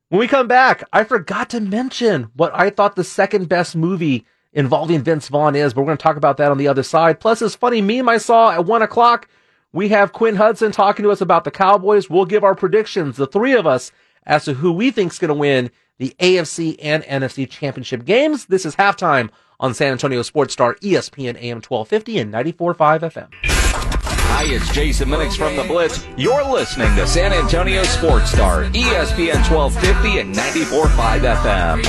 When we come back, I forgot to mention what I thought the second best movie involving Vince Vaughn is, but we're going to talk about that on the other side. Plus, this funny meme I saw at 1 o'clock, we have Quinn Hudson talking to us about the Cowboys. We'll give our predictions, the three of us, as to who we think's going to win the AFC and NFC championship games. This is Halftime on San Antonio Sports Star, ESPN AM 1250 and 94.5 FM. Hi, it's Jason Minix from The Blitz. You're listening to San Antonio Sports Star, ESPN 1250 and 94.5 FM.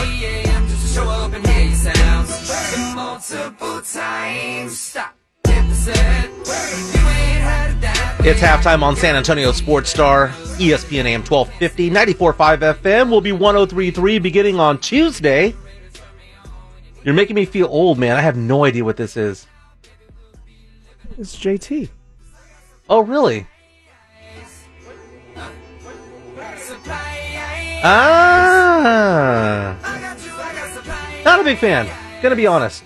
It's halftime on San Antonio Sports Star, ESPN AM 1250, 94.5 FM. Will be 103.3 beginning on Tuesday. You're making me feel old, man. I have no idea what this is. It's JT. Oh, really? Ah. Not a big fan. Gonna be honest.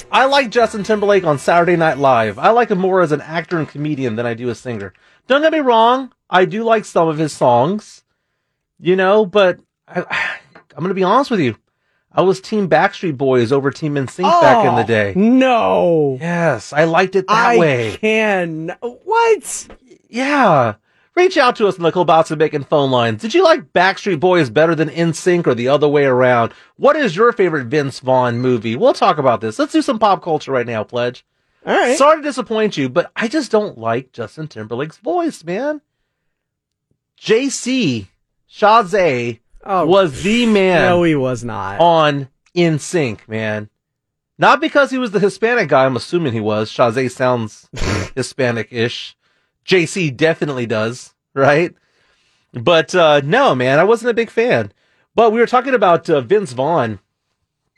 What? I like Justin Timberlake on Saturday Night Live. I like him more as an actor and comedian than I do a singer. Don't get me wrong. I do like some of his songs, you know, but I'm going to be honest with you. I was Team Backstreet Boys over Team NSYNC back in the day. No. Yes, I liked it that way. I can. What? Yeah. Reach out to us on the Kielbasa Bacon phone lines. Did you like Backstreet Boys better than NSYNC or the other way around? What is your favorite Vince Vaughn movie? We'll talk about this. Let's do some pop culture right now, Pledge. All right. Sorry to disappoint you, but I just don't like Justin Timberlake's voice, man. JC Chazé was the man. No, he was not. On NSYNC, man. Not because he was the Hispanic guy. I'm assuming he was. Chazé sounds Hispanic-ish. JC definitely does, right? But no, man, I wasn't a big fan. But we were talking about Vince Vaughn.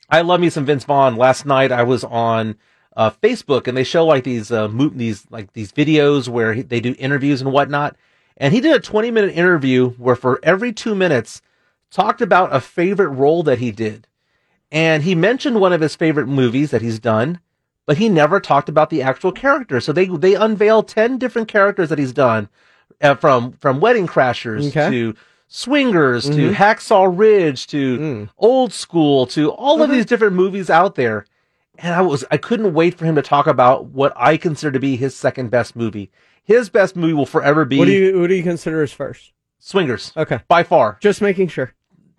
I love me some Vince Vaughn. Last night I was on Facebook, and they show like these videos where they do interviews and whatnot. And he did a 20-minute interview where for every 2 minutes talked about a favorite role that he did. And he mentioned one of his favorite movies that he's done, but he never talked about the actual character. So they unveiled 10 different characters that he's done, from Wedding Crashers to Swingers to Hacksaw Ridge to Old School to all of these different movies out there. And I couldn't wait for him to talk about what I consider to be his second best movie. His best movie will forever be... What do you consider his first? Swingers. Okay. By far. Just making sure.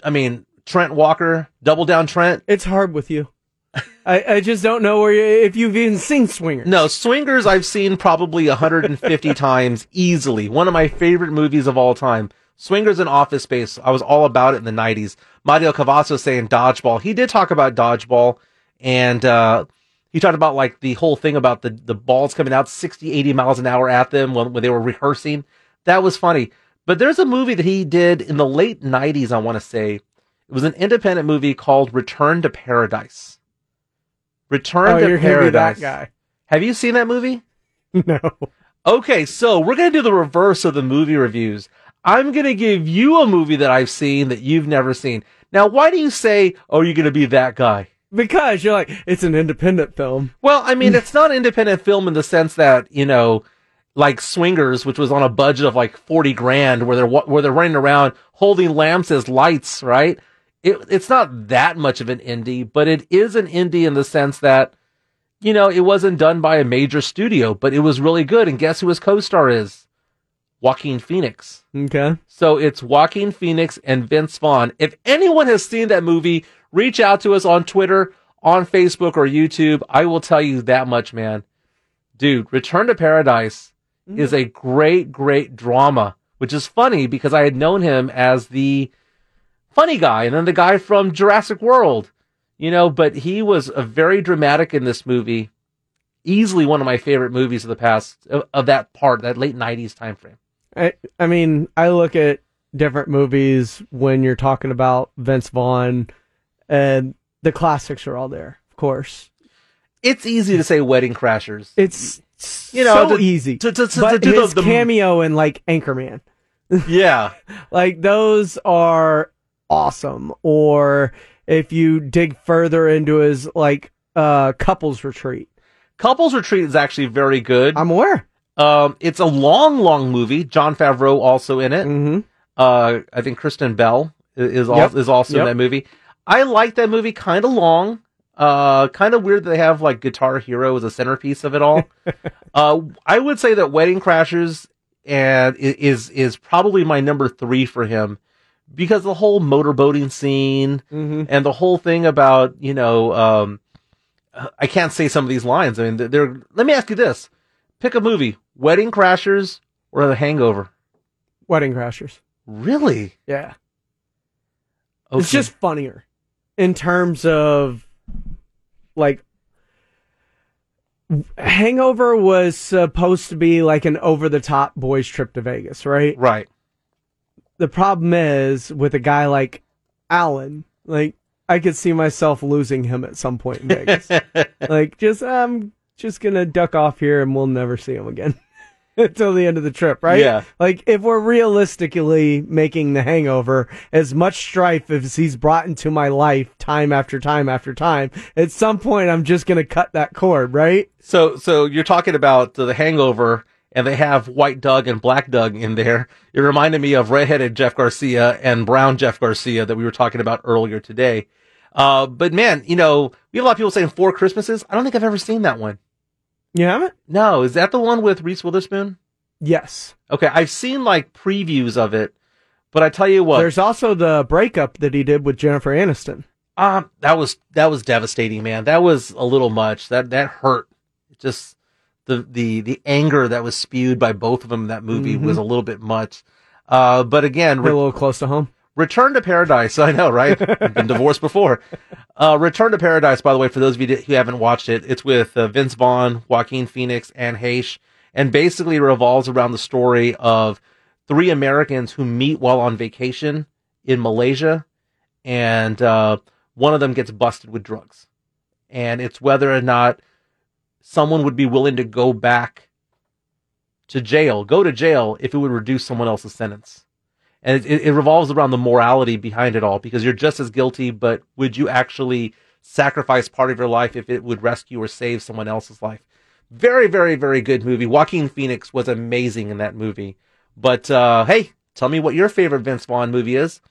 I mean, Trent Walker, Double Down Trent. It's hard with you. I just don't know if you've even seen Swingers. No, Swingers I've seen probably 150 times easily. One of my favorite movies of all time. Swingers and Office Space. I was all about it in the 90s. Mario Cavazos saying Dodgeball. He did talk about Dodgeball, and he talked about like the whole thing about the balls coming out 60, 80 miles an hour at them when they were rehearsing. That was funny. But there's a movie that he did in the late 90s, I want to say. It was an independent movie called Return to Paradise. Return to Paradise. Guy. Have you seen that movie? No. Okay, so we're going to do the reverse of the movie reviews. I'm going to give you a movie that I've seen that you've never seen. Now, why do you say, oh, you're going to be that guy? Because you're like, it's an independent film. Well, I mean, it's not an independent film in the sense that, you know, like Swingers, which was on a budget of like $40,000, where they're running around holding lamps as lights, right? It's not that much of an indie, but it is an indie in the sense that, you know, it wasn't done by a major studio, but it was really good. And guess who his co-star is? Joaquin Phoenix. Okay. So it's Joaquin Phoenix and Vince Vaughn. If anyone has seen that movie, reach out to us on Twitter, on Facebook, or YouTube. I will tell you that much, man. Dude, Return to Paradise is a great, great drama, which is funny because I had known him as the funny guy, and then the guy from Jurassic World, you know, but he was a very dramatic in this movie. Easily one of my favorite movies of the past, of that part, that late 90s time frame. I mean, I look at different movies when you're talking about Vince Vaughn, and the classics are all there, of course. It's easy to say Wedding Crashers. It's easy. But do his cameo in, like, Anchorman. Yeah. Like, those are awesome. Or if you dig further into his like Couples Retreat. Couples Retreat is actually very good. I'm aware. It's a long movie. Jon Favreau also in it. Mm-hmm. I think Kristen Bell is also in that movie. I like that movie. Kind of long. Kind of weird that they have like Guitar Hero as a centerpiece of it all. I would say that Wedding Crashers and is probably my number 3 for him. Because the whole motorboating scene and the whole thing about, you know, I can't say some of these lines. I mean, they're. Let me ask you this: pick a movie, Wedding Crashers or The Hangover. Wedding Crashers. Really? Yeah. Okay. It's just funnier in terms of like Hangover was supposed to be like an over-the-top boys' trip to Vegas, right? Right. The problem is with a guy like Alan, like I could see myself losing him at some point in Vegas. Like, I'm just gonna duck off here and we'll never see him again. until the end of the trip, right? Yeah. Like, if we're realistically making The Hangover, as much strife as he's brought into my life time after time after time, at some point I'm just going to cut that cord, right? So you're talking about The Hangover, and they have White Doug and Black Doug in there. It reminded me of redheaded Jeff Garcia and brown Jeff Garcia that we were talking about earlier today. But man, you know, we have a lot of people saying Four Christmases. I don't think I've ever seen that one. You haven't? No. Is that the one with Reese Witherspoon? Yes. Okay. I've seen like previews of it, but I tell you what. There's also the breakup that he did with Jennifer Aniston. That was devastating, man. That was a little much. That hurt. It just, the anger that was spewed by both of them in that movie was a little bit much. But again, a little close to home. Return to Paradise. I know, right? I've been divorced before. Return to Paradise, by the way, for those of you who haven't watched it, it's with Vince Vaughn, Joaquin Phoenix, and Heche, and basically revolves around the story of three Americans who meet while on vacation in Malaysia, and one of them gets busted with drugs. And it's whether or not someone would be willing to go back to jail, if it would reduce someone else's sentence. And it revolves around the morality behind it all, because you're just as guilty, but would you actually sacrifice part of your life if it would rescue or save someone else's life? Very, very, very good movie. Joaquin Phoenix was amazing in that movie. But, hey, tell me what your favorite Vince Vaughn movie is.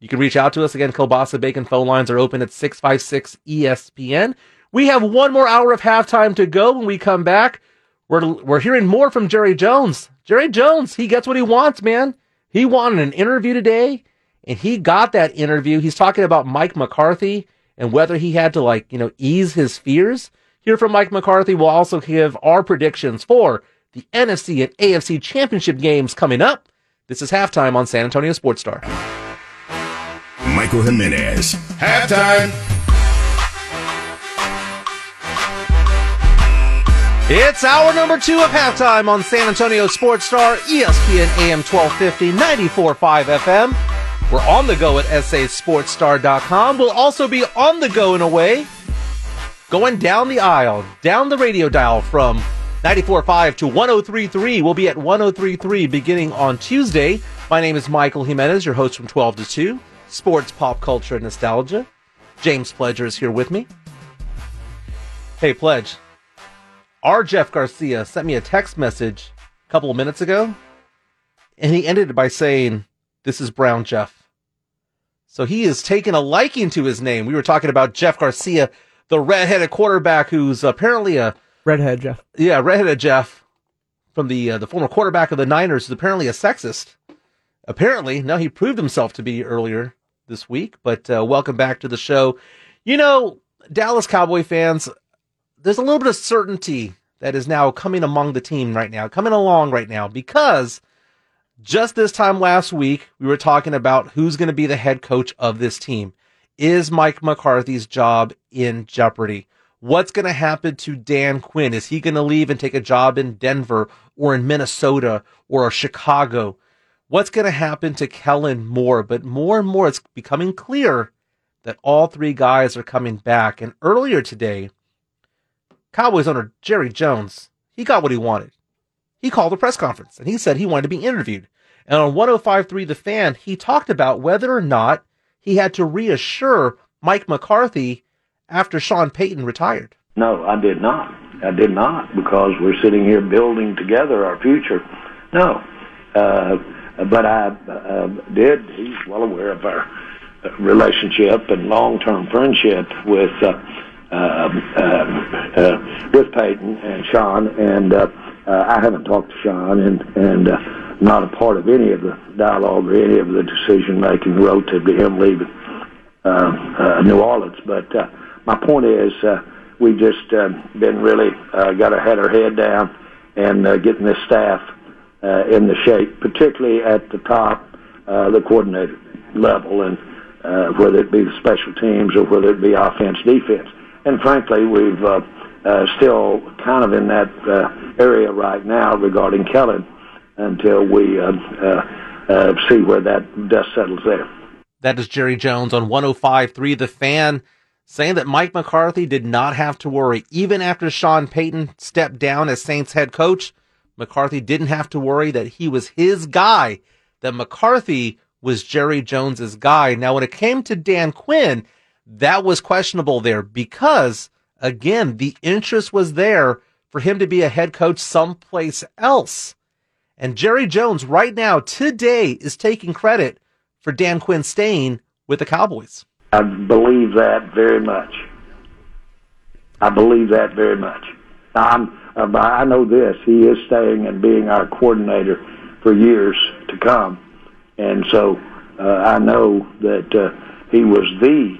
You can reach out to us. Again, Kielbasa Bacon phone lines are open at 656-ESPN. We have one more hour of halftime to go. When we come back, we're hearing more from Jerry Jones. Jerry Jones, he gets what he wants, man. He wanted an interview today, and he got that interview. He's talking about Mike McCarthy and whether he had to, like, you know, ease his fears. Here from Mike McCarthy, we'll also give our predictions for the NFC and AFC championship games coming up. This is Halftime on San Antonio Sports Star. Michael Jimenez. Halftime. It's hour number 2 of halftime on San Antonio Sports Star, ESPN AM 1250, 94.5 FM. We're on the go at sasportstar.com. We'll also be on the go in a way, going down the aisle, down the radio dial from 94.5 to 103.3. We'll be at 103.3 beginning on Tuesday. My name is Michael Jimenez, your host from 12 to 2, sports, pop culture, and nostalgia. James Pledger is here with me. Hey, Pledge. Our Jeff Garcia sent me a text message a couple of minutes ago, and he ended it by saying, "This is Brown Jeff." So he has taken a liking to his name. We were talking about Jeff Garcia, the redheaded quarterback who's apparently a... Redhead Jeff. Yeah, redheaded Jeff from the former quarterback of the Niners, who's apparently a sexist. Apparently. No, he proved himself to be earlier this week, but welcome back to the show. You know, Dallas Cowboy fans... There's a little bit of certainty that is now coming along right now, because just this time last week, we were talking about who's going to be the head coach of this team. Is Mike McCarthy's job in jeopardy? What's going to happen to Dan Quinn? Is he going to leave and take a job in Denver or in Minnesota or Chicago? What's going to happen to Kellen Moore? But more and more, it's becoming clear that all three guys are coming back. And earlier today, Cowboys owner Jerry Jones, he got what he wanted. He called a press conference, and he said he wanted to be interviewed. And on 105.3 The Fan, he talked about whether or not he had to reassure Mike McCarthy after Sean Payton retired. No, I did not. I did not, because we're sitting here building together our future. No. But I did. He's well aware of our relationship and long-term friendship with Peyton and Sean, and I haven't talked to Sean, and not a part of any of the dialogue or any of the decision making relative to him leaving New Orleans. But my point is, we've just been really had our head down and getting this staff in the shape, particularly at the top, the coordinator level, and whether it be the special teams or whether it be offense, defense. And frankly, we've still kind of in that area right now regarding Kellen until we see where that dust settles there. That is Jerry Jones on 105.3 The Fan, saying that Mike McCarthy did not have to worry. Even after Sean Payton stepped down as Saints head coach, McCarthy didn't have to worry that he was his guy, that McCarthy was Jerry Jones's guy. Now, when it came to Dan Quinn, that was questionable there because, again, the interest was there for him to be a head coach someplace else. And Jerry Jones right now, today, is taking credit for Dan Quinn staying with the Cowboys. I believe that very much. I know this. He is staying and being our coordinator for years to come. And so I know that he was the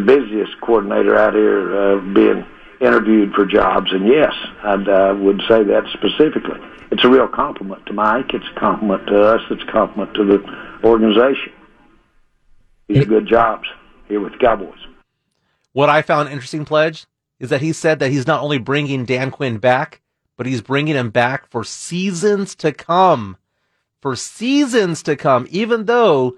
busiest coordinator out here being interviewed for jobs. And yes, I would say that specifically. It's a real compliment to Mike. It's a compliment to us. It's a compliment to the organization. He's good jobs here with the Cowboys. What I found interesting, Pledge, is that he said that he's not only bringing Dan Quinn back, but he's bringing him back for seasons to come. Even though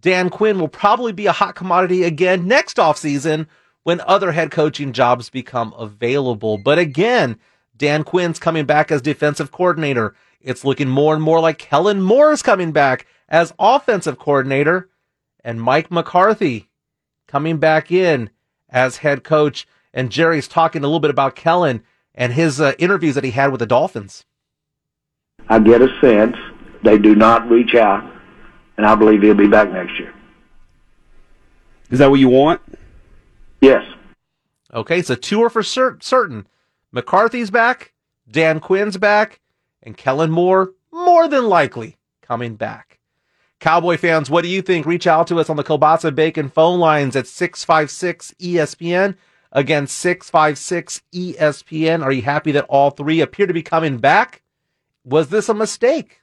Dan Quinn will probably be a hot commodity again next offseason when other head coaching jobs become available. But again, Dan Quinn's coming back as defensive coordinator. It's looking more and more like Kellen Moore is coming back as offensive coordinator, and Mike McCarthy coming back in as head coach. And Jerry's talking a little bit about Kellen and his interviews that he had with the Dolphins. I get a sense they do not reach out, and I believe he'll be back next year. Is that what you want? Yes. Okay, so two are for certain. McCarthy's back, Dan Quinn's back, and Kellen Moore more than likely coming back. Cowboy fans, what do you think? Reach out to us on the Kielbasa Bacon phone lines at 656-ESPN. Again, 656-ESPN. Are you happy that all three appear to be coming back? Was this a mistake?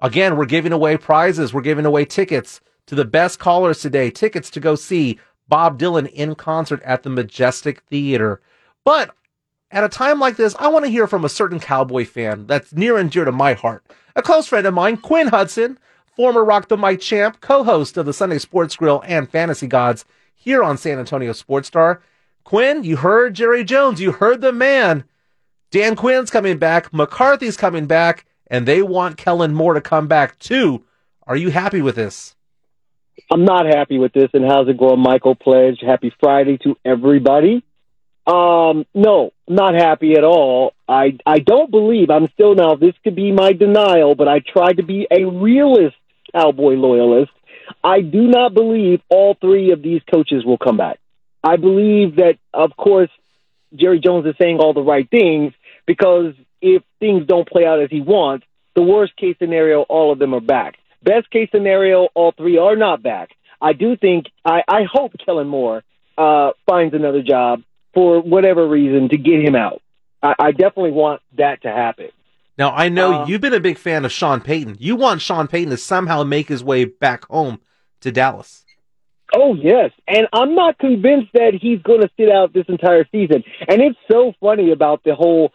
Again, we're giving away prizes. We're giving away tickets to the best callers today. Tickets to go see Bob Dylan in concert at the Majestic Theater. But at a time like this, I want to hear from a certain Cowboy fan that's near and dear to my heart. A close friend of mine, Quinn Hudson, former Rock the Mic champ, co-host of the Sunday Sports Grill and Fantasy Gods, here on San Antonio Sports Star. Quinn, you heard Jerry Jones. You heard the man. Dan Quinn's coming back. McCarthy's coming back. And they want Kellen Moore to come back, too. Are you happy with this? I'm not happy with this. And how's it going, Michael Pledge? Happy Friday to everybody. No, not happy at all. I don't believe, I'm still now, this could be my denial, but I tried to be a realist Cowboy loyalist. I do not believe all three of these coaches will come back. I believe that, of course, Jerry Jones is saying all the right things because if things don't play out as he wants, the worst case scenario, all of them are back. Best case scenario, all three are not back. I do think, I hope Kellen Moore finds another job for whatever reason to get him out. I definitely want that to happen. Now, I know you've been a big fan of Sean Payton. You want Sean Payton to somehow make his way back home to Dallas. Oh, yes. And I'm not convinced that he's going to sit out this entire season. And it's so funny about the whole,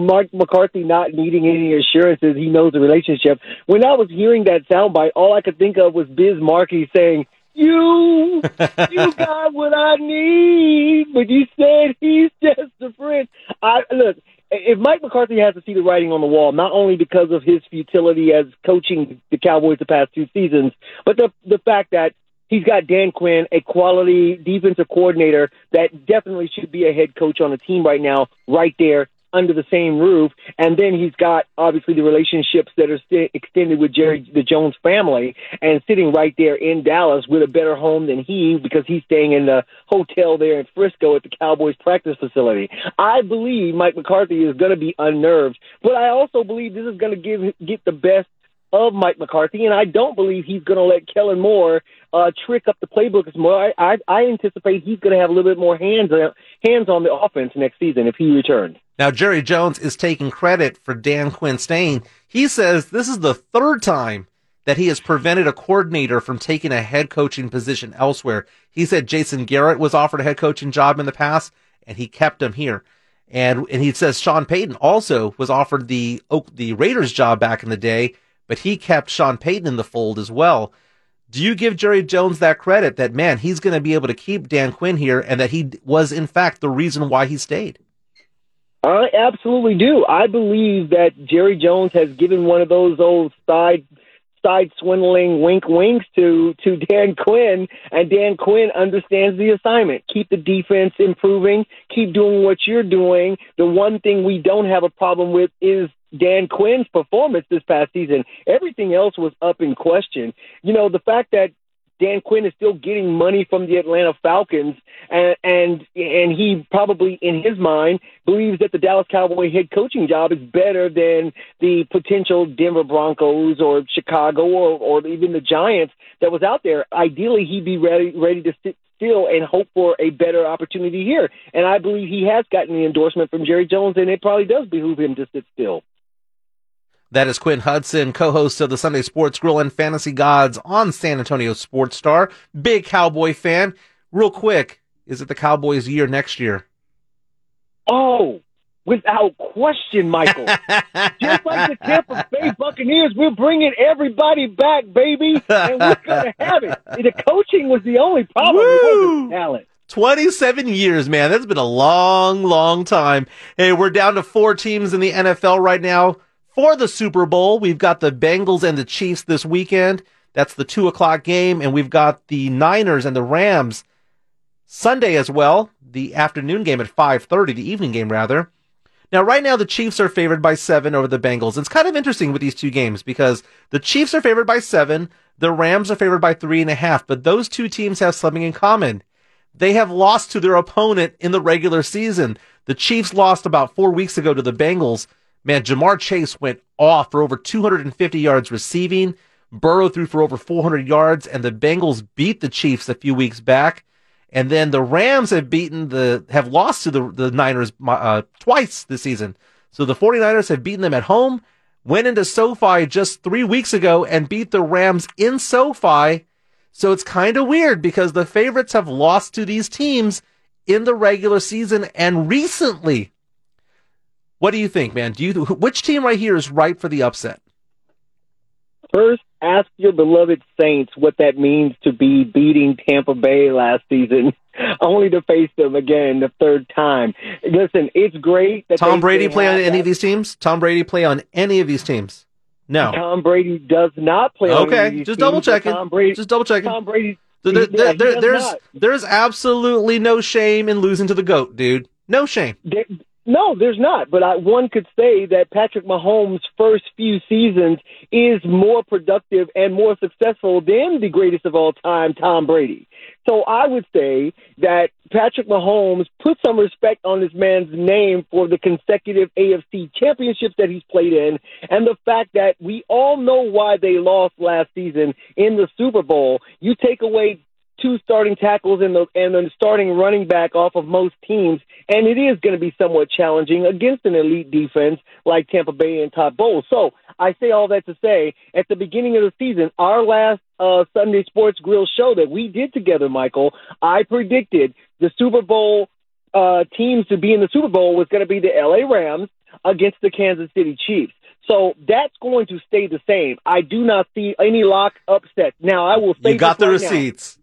Mike McCarthy not needing any assurances. He knows the relationship. When I was hearing that soundbite, all I could think of was Biz Markie saying, You got what I need, but you said he's just a friend. Look, if Mike McCarthy has to see the writing on the wall, not only because of his futility as coaching the Cowboys the past two seasons, but the fact that he's got Dan Quinn, a quality defensive coordinator that definitely should be a head coach on a team right now, right there under the same roof. And then he's got, obviously, the relationships that are extended with the Jones family and sitting right there in Dallas with a better home than he, because he's staying in the hotel there in Frisco at the Cowboys practice facility. I believe Mike McCarthy is going to be unnerved, but I also believe this is going to get the best of Mike McCarthy, and I don't believe he's going to let Kellen Moore trick up the playbook as more. I anticipate he's going to have a little bit more hands on the offense next season if he returns. Now, Jerry Jones is taking credit for Dan Quinn staying. He says this is the third time that he has prevented a coordinator from taking a head coaching position elsewhere. He said Jason Garrett was offered a head coaching job in the past, and he kept him here. And he says Sean Payton also was offered the Raiders job back in the day, but he kept Sean Payton in the fold as well. Do you give Jerry Jones that credit that, man, he's going to be able to keep Dan Quinn here and that he was, in fact, the reason why he stayed? I absolutely do. I believe that Jerry Jones has given one of those old side swindling winks to Dan Quinn, and Dan Quinn understands the assignment. Keep the defense improving. Keep doing what you're doing. The one thing we don't have a problem with is Dan Quinn's performance this past season. Everything else was up in question. You know, the fact that Dan Quinn is still getting money from the Atlanta Falcons, and he probably, in his mind, believes that the Dallas Cowboy head coaching job is better than the potential Denver Broncos or Chicago or even the Giants that was out there. Ideally, he'd be ready to sit still and hope for a better opportunity here. And I believe he has gotten the endorsement from Jerry Jones, and it probably does behoove him to sit still. That is Quinn Hudson, co-host of the Sunday Sports Grill and Fantasy Gods on San Antonio Sports Star. Big Cowboy fan. Real quick, is it the Cowboys' year next year? Oh, without question, Michael. Just like the Tampa Bay Buccaneers, we're bringing everybody back, baby, and we're going to have it. The coaching was the only problem. Woo! It wasn't talent. 27 years, man. That's been a long, long time. Hey, we're down to 4 teams in the NFL right now. For the Super Bowl, we've got the Bengals and the Chiefs this weekend. That's the 2 o'clock game. And we've got the Niners and the Rams Sunday as well, the afternoon game at 5:30, the evening game rather. Now, right now, the Chiefs are favored by 7 over the Bengals. It's kind of interesting with these 2 games because the Chiefs are favored by 7, the Rams are favored by 3.5, but those 2 teams have something in common. They have lost to their opponent in the regular season. The Chiefs lost about 4 weeks ago to the Bengals. Man, Ja'Marr Chase went off for over 250 yards receiving. Burrow threw for over 400 yards, and the Bengals beat the Chiefs a few weeks back. And then the Rams have lost to the Niners twice this season. So the 49ers have beaten them at home, went into SoFi just 3 weeks ago and beat the Rams in SoFi. So it's kind of weird because the favorites have lost to these teams in the regular season and recently. What do you think, man? Which team right here is ripe for the upset? First, ask your beloved Saints what that means to be beating Tampa Bay last season, only to face them again the 3rd time. Listen, it's great that Tom Brady play on any of these teams? Tom Brady play on any of these teams? No. Tom Brady does not play on any of these teams. Okay, just double-checking. Just double-checking. Tom Brady, there's absolutely no shame in losing to the GOAT, dude. No shame. No, there's not. But one could say that Patrick Mahomes' first few seasons is more productive and more successful than the greatest of all time, Tom Brady. So I would say that Patrick Mahomes put some respect on this man's name for the consecutive AFC championships that he's played in and the fact that we all know why they lost last season in the Super Bowl. You take away 2 starting tackles and the starting running back off of most teams, and it is going to be somewhat challenging against an elite defense like Tampa Bay and Todd Bowles. So I say all that to say, at the beginning of the season, our last Sunday Sports Grill show that we did together, Michael, I predicted the Super Bowl teams to be in the Super Bowl was going to be the LA Rams against the Kansas City Chiefs. So that's going to stay the same. I do not see any lock upset. Now, I will say you got the receipts.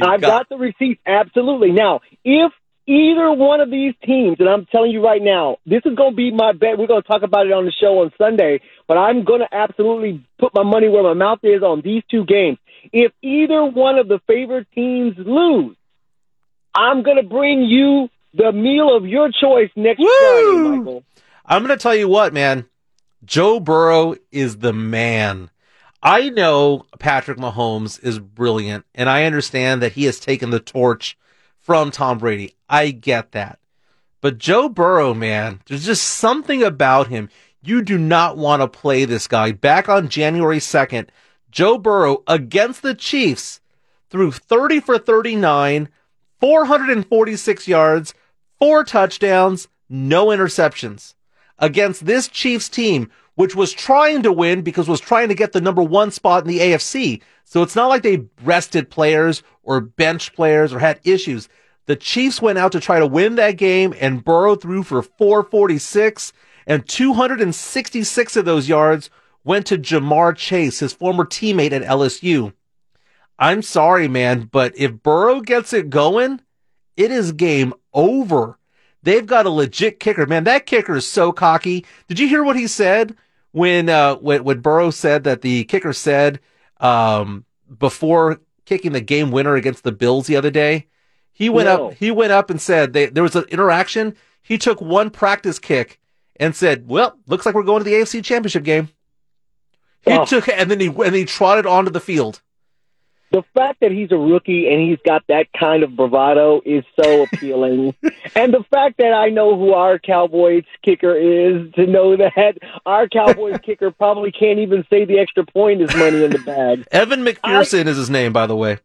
I've got the receipt, absolutely. Now, if either one of these teams, and I'm telling you right now, this is going to be my bet. We're going to talk about it on the show on Sunday, but I'm going to absolutely put my money where my mouth is on these 2 games. If either one of the favored teams lose, I'm going to bring you the meal of your choice next Friday, Michael. I'm going to tell you what, man. Joe Burrow is the man. I know Patrick Mahomes is brilliant, and I understand that he has taken the torch from Tom Brady. I get that. But Joe Burrow, man, there's just something about him. You do not want to play this guy. Back on January 2nd, Joe Burrow against the Chiefs threw 30 for 39, 446 yards, 4 touchdowns, no interceptions. Against this Chiefs team, which was trying to win because was trying to get the number 1 spot in the AFC. So it's not like they rested players or benched players or had issues. The Chiefs went out to try to win that game, and Burrow threw for 446, and 266 of those yards went to Ja'Marr Chase, his former teammate at LSU. I'm sorry, man, but if Burrow gets it going, it is game over. They've got a legit kicker. Man, that kicker is so cocky. Did you hear what he said when Burrow said that the kicker said before kicking the game winner against the Bills the other day? He went up and said there was an interaction. He took one practice kick and said, "Well, looks like we're going to the AFC Championship game." He trotted onto the field. The fact that he's a rookie and he's got that kind of bravado is so appealing. And the fact that I know who our Cowboys kicker is, to know that our Cowboys kicker probably can't even say the extra point is money in the bag. Evan McPherson is his name, by the way.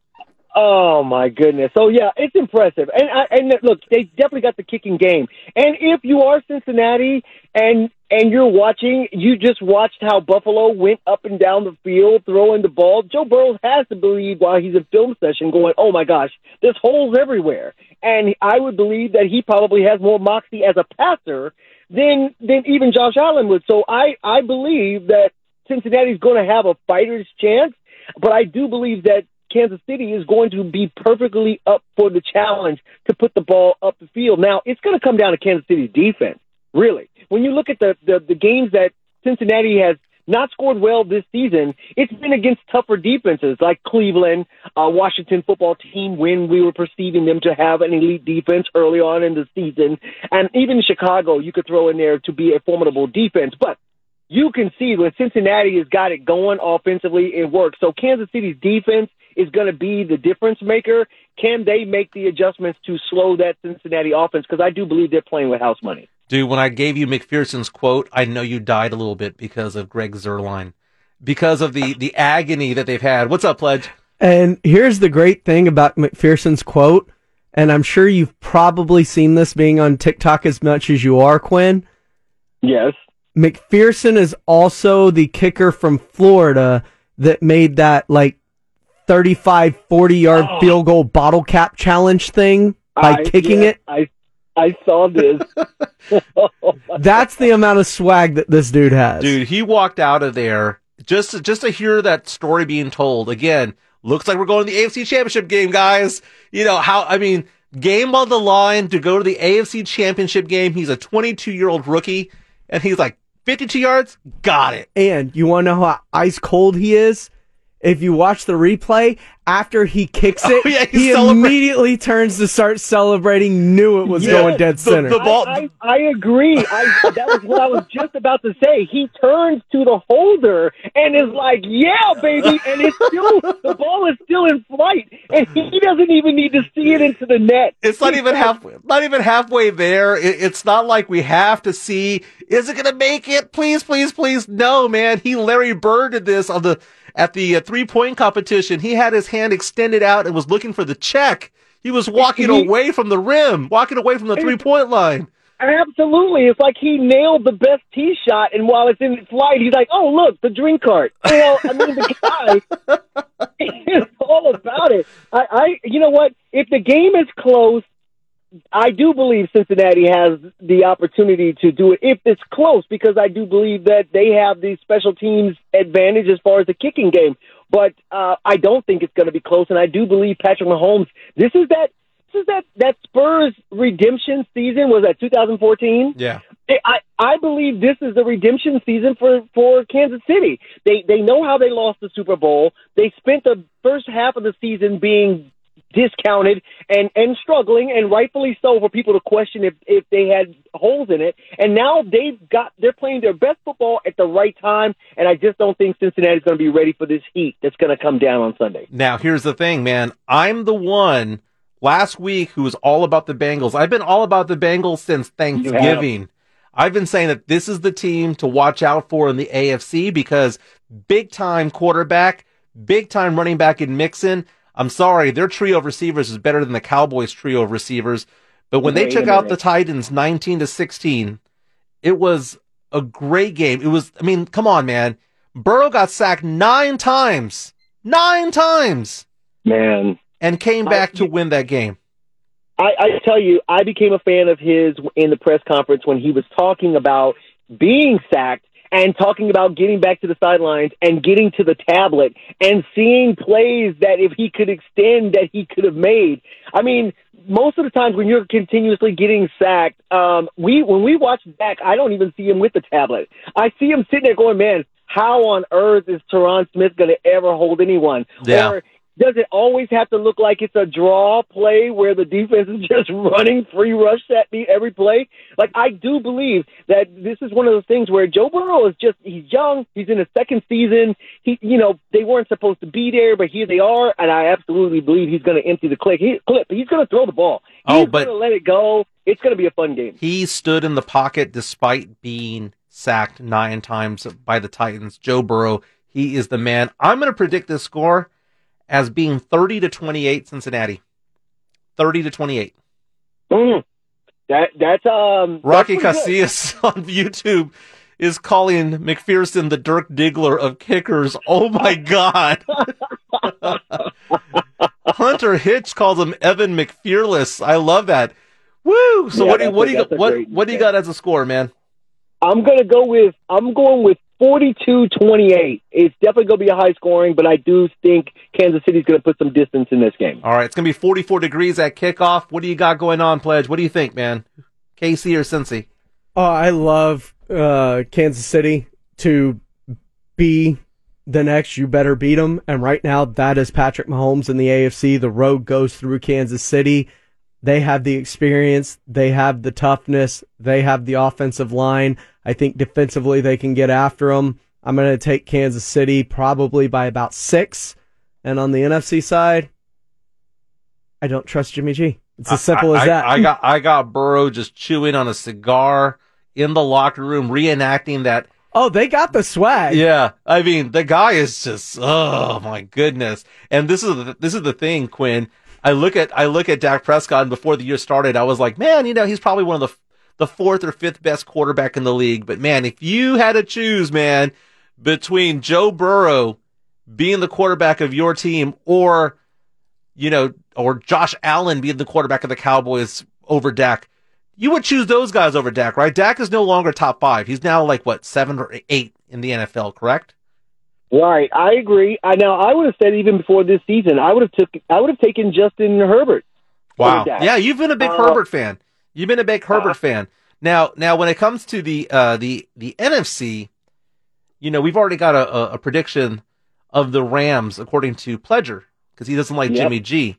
Oh, my goodness. So, yeah, it's impressive. And look, they definitely got the kicking game. And if you are Cincinnati and you're watching, you just watched how Buffalo went up and down the field throwing the ball. Joe Burrow has to believe while he's in film session going, oh, my gosh, there's holes everywhere. And I would believe that he probably has more moxie as a passer than even Josh Allen would. So I believe that Cincinnati's going to have a fighter's chance, but I do believe that Kansas City is going to be perfectly up for the challenge to put the ball up the field. Now, it's going to come down to Kansas City's defense, really. When you look at the games that Cincinnati has not scored well this season, it's been against tougher defenses like Cleveland, Washington football team, when we were perceiving them to have an elite defense early on in the season. And even Chicago, you could throw in there to be a formidable defense. But you can see when Cincinnati has got it going offensively, it works. So Kansas City's defense is going to be the difference maker. Can they make the adjustments to slow that Cincinnati offense? Because I do believe they're playing with house money. Dude, when I gave you McPherson's quote, I know you died a little bit because of Greg Zuerlein, because of the agony that they've had. What's up, Pledge? And here's the great thing about McPherson's quote, and I'm sure you've probably seen this being on TikTok as much as you are, Quinn. Yes. McPherson is also the kicker from Florida that made that, 35-40-yard field goal bottle cap challenge thing by kicking it. I saw this. That's the amount of swag that this dude has. Dude, he walked out of there just to hear that story being told. Again, looks like we're going to the AFC Championship game, guys. You know, game on the line to go to the AFC Championship game. He's a 22-year-old rookie. And he's like, 52 yards? Got it. And you want to know how ice cold he is? If you watch the replay, after he kicks it, he immediately turns to start celebrating, knew it was going dead center. I agree. That was what I was just about to say. He turns to the holder and is like, yeah, baby, and the ball is still in flight, and he doesn't even need to see it into the net. It's not even halfway there. It's not like we have to see, is it going to make it? Please, please, please. No, man. He Larry Birded this at the three-point competition. He had his hand extended out and was looking for the check. He was walking away from the rim, walking away from the three-point line. Absolutely. It's like he nailed the best tee shot, and while it's in flight, he's like, oh, look, the drink cart. The guy is all about it. You know what? If the game is close, I do believe Cincinnati has the opportunity to do it if it's close, because I do believe that they have the special teams advantage as far as the kicking game. But I don't think it's going to be close, and I do believe Patrick Mahomes. This is that Spurs redemption season. Was that 2014? Yeah. I believe this is the redemption season for Kansas City. They know how they lost the Super Bowl. They spent the first half of the season being discounted and struggling, and rightfully so, for people to question if they had holes in it. And now they're playing their best football at the right time, and I just don't think Cincinnati's going to be ready for this heat that's going to come down on Sunday. Now, here's the thing, man. I'm the one last week who was all about the Bengals. I've been all about the Bengals since Thanksgiving. I've been saying that this is the team to watch out for in the AFC because big-time quarterback, big-time running back in Mixon. I'm sorry, their trio of receivers is better than the Cowboys' trio of receivers. But when they took out the Titans 19-16, it was a great game. It was, come on, man. Burrow got sacked 9 times. 9 times! Man. And came back to win that game. I tell you, I became a fan of his in the press conference when he was talking about being sacked and talking about getting back to the sidelines and getting to the tablet and seeing plays that if he could extend that he could have made. I mean, most of the times when you're continuously getting sacked, when we watch back, I don't even see him with the tablet. I see him sitting there going, man, how on earth is Tyron Smith going to ever hold anyone? Yeah. Or does it always have to look like it's a draw play where the defense is just running free rush at me every play? Like, I do believe that this is one of those things where Joe Burrow is just, he's young, he's in his second season. He, you know, they weren't supposed to be there, but here they are, and I absolutely believe he's going to empty the clip. He's going to throw the ball. He's going to let it go. It's going to be a fun game. He stood in the pocket despite being sacked 9 times by the Titans. Joe Burrow, he is the man. I'm going to predict this score as being 30-28 Cincinnati. 30-28. That's Rocky Casillas on YouTube is calling McPherson the Dirk Diggler of kickers. Oh my God. Hunter Hitch calls him Evan McPherless. I love that. Woo! So what do you got as a score, man? I'm going with 42-28. It's definitely going to be a high scoring, but I do think Kansas City's going to put some distance in this game. All right, it's going to be 44 degrees at kickoff. What do you got going on, Pledge? What do you think, man? KC or Cincy? Oh, I love Kansas City to be the next you better beat them. And right now, that is Patrick Mahomes in the AFC. The road goes through Kansas City. They have the experience. They have the toughness. They have the offensive line. I think defensively they can get after them. I'm going to take Kansas City probably by about 6. And on the NFC side, I don't trust Jimmy G. It's as simple as that. I got Burrow just chewing on a cigar in the locker room, reenacting that. Oh, they got the swag. Yeah, I mean, the guy is just, oh my goodness. And this is the thing, Quinn. I look at Dak Prescott, and before the year started, I was like, man, you know, he's probably one of the 4th or 5th best quarterback in the league. But, man, if you had to choose, man, between Joe Burrow being the quarterback of your team or, you know, or Josh Allen being the quarterback of the Cowboys over Dak, you would choose those guys over Dak, right? Dak is no longer top 5. He's now like, what, 7 or 8 in the NFL, correct? Right, I agree. I would have said even before this season, I would have taken Justin Herbert. Wow. Yeah, you've been a big Herbert fan. You've been a big Herbert fan. Now, when it comes to the NFC, you know, we've already got a prediction of the Rams according to Pledger because he doesn't like Jimmy G.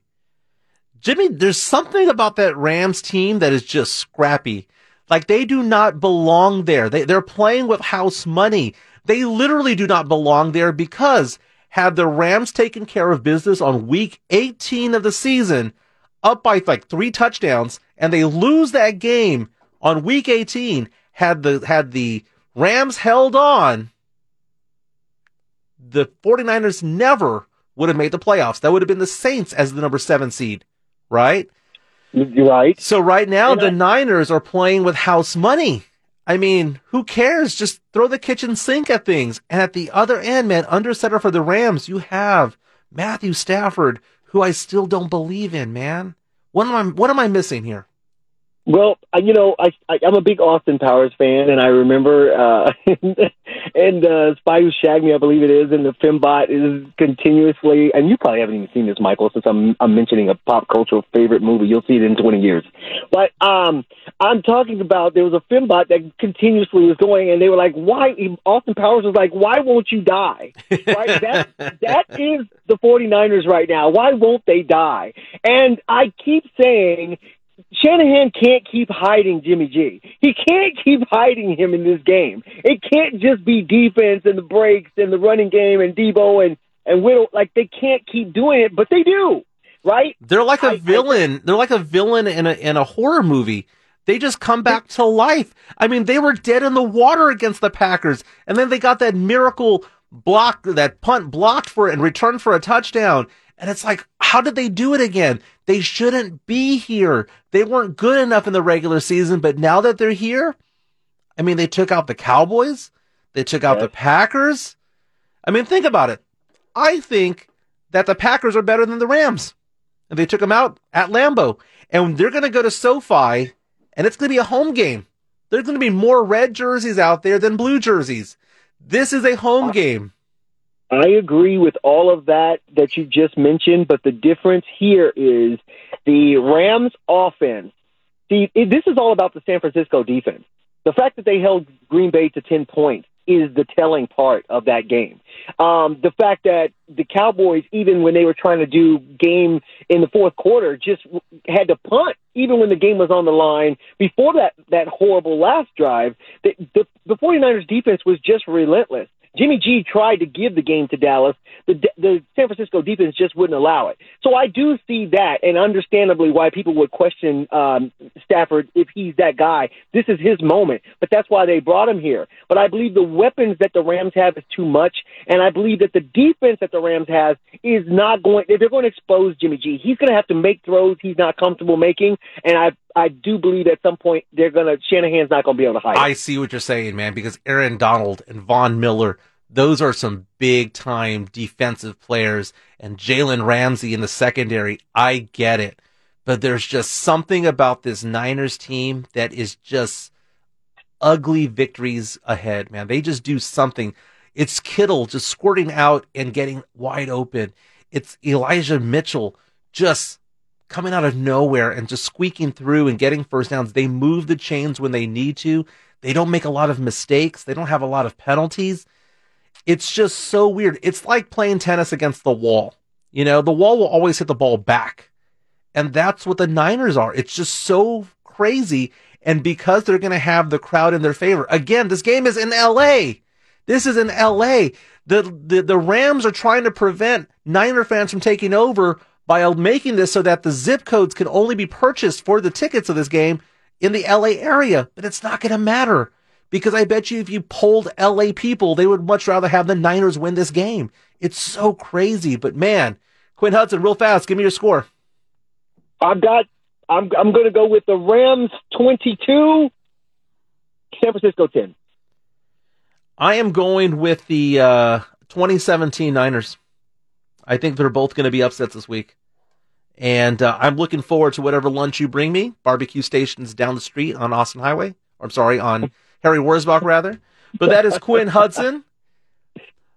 Jimmy, there's something about that Rams team that is just scrappy. Like they do not belong there. They're playing with house money. They literally do not belong there because had the Rams taken care of business on week 18 of the season, up by like 3 touchdowns, and they lose that game on week 18, had the Rams held on, the 49ers never would have made the playoffs. That would have been the Saints as the number 7 seed, right? Right. So right now the Niners are playing with house money. I mean, who cares? Just throw the kitchen sink at things. And at the other end, man, under center for the Rams, you have Matthew Stafford, who I still don't believe in, man. What am I missing here? Well, you know, I'm a big Austin Powers fan, and I remember and Spy Who Shagged Me, I believe it is, and the Fembot is continuously, and you probably haven't even seen this, Michael, since I'm mentioning a pop cultural favorite movie. You'll see it in 20 years. But I'm talking about there was a Fembot that continuously was going, and they were like, why? Austin Powers was like, why won't you die? Right? That is the 49ers right now. Why won't they die? And I keep saying, Shanahan can't keep hiding Jimmy G. He can't keep hiding him in this game. It can't just be defense and the breaks and the running game and Debo and Whittle. Like, they can't keep doing it, but they do, right? They're like a villain. They're like a villain in a horror movie. They just come back to life. I mean, they were dead in the water against the Packers, and then they got that miracle block, that punt blocked for it and returned for a touchdown. And it's like, how did they do it again? They shouldn't be here. They weren't good enough in the regular season, but now that they're here, I mean, they took out the Cowboys. They took out the Packers. I mean, think about it. I think that the Packers are better than the Rams. And they took them out at Lambeau. And they're going to go to SoFi, and it's going to be a home game. There's going to be more red jerseys out there than blue jerseys. This is a home game. I agree with all of that you just mentioned, but the difference here is the Rams offense. See, this is all about the San Francisco defense. The fact that they held Green Bay to 10 points is the telling part of that game. The fact that the Cowboys, even when they were trying to do game in the fourth quarter, just had to punt, even when the game was on the line. Before that horrible last drive, the 49ers defense was just relentless. Jimmy G tried to give the game to Dallas. The San Francisco defense just wouldn't allow it. So I do see that, and understandably why people would question Stafford if he's that guy. This is his moment, but that's why they brought him here. But I believe the weapons that the Rams have is too much, and I believe that the defense that the Rams has is not going – they're going to expose Jimmy G. He's going to have to make throws he's not comfortable making, and I do believe at some point Shanahan's not going to be able to hide it. I see what you're saying, man, because Aaron Donald and Von Miller, those are some big-time defensive players, and Jalen Ramsey in the secondary, I get it. But there's just something about this Niners team that is just ugly victories ahead, man. They just do something. It's Kittle just squirting out and getting wide open. It's Elijah Mitchell just coming out of nowhere and just squeaking through and getting first downs. They move the chains when they need to. They don't make a lot of mistakes. They don't have a lot of penalties. It's just so weird. It's like playing tennis against the wall. You know, the wall will always hit the ball back. And that's what the Niners are. It's just so crazy. And because they're going to have the crowd in their favor. Again, this game is in L.A. This is in L.A. The Rams are trying to prevent Niner fans from taking over by making this so that the zip codes can only be purchased for the tickets of this game in the L.A. area. But it's not going to matter, because I bet you if you polled L.A. people, they would much rather have the Niners win this game. It's so crazy. But, man, Quinn Hudson, real fast, give me your score. I'm going to go with the Rams 22, San Francisco 10. I am going with the 2017 Niners. I think they're both going to be upsets this week. And I'm looking forward to whatever lunch you bring me. Barbecue stations down the street on Austin Highway. Or, I'm sorry, on Harry Wurzbach, rather. But that is Quinn Hudson,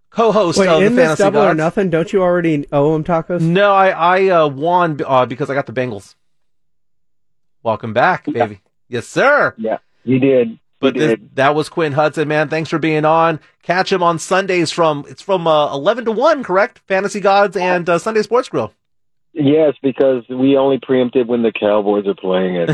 co-host of the Fantasy Gods. Wait, in this Double or Nothing, don't you already owe him tacos? No, I won because I got the Bengals. Welcome back, baby. Yeah. Yes, sir. Yeah, you did. But that was Quinn Hudson, man. Thanks for being on. Catch him on Sundays from 11 to 1, correct? Fantasy Gods and Sunday Sports Grill. Yes, because we only preempted when the Cowboys are playing it.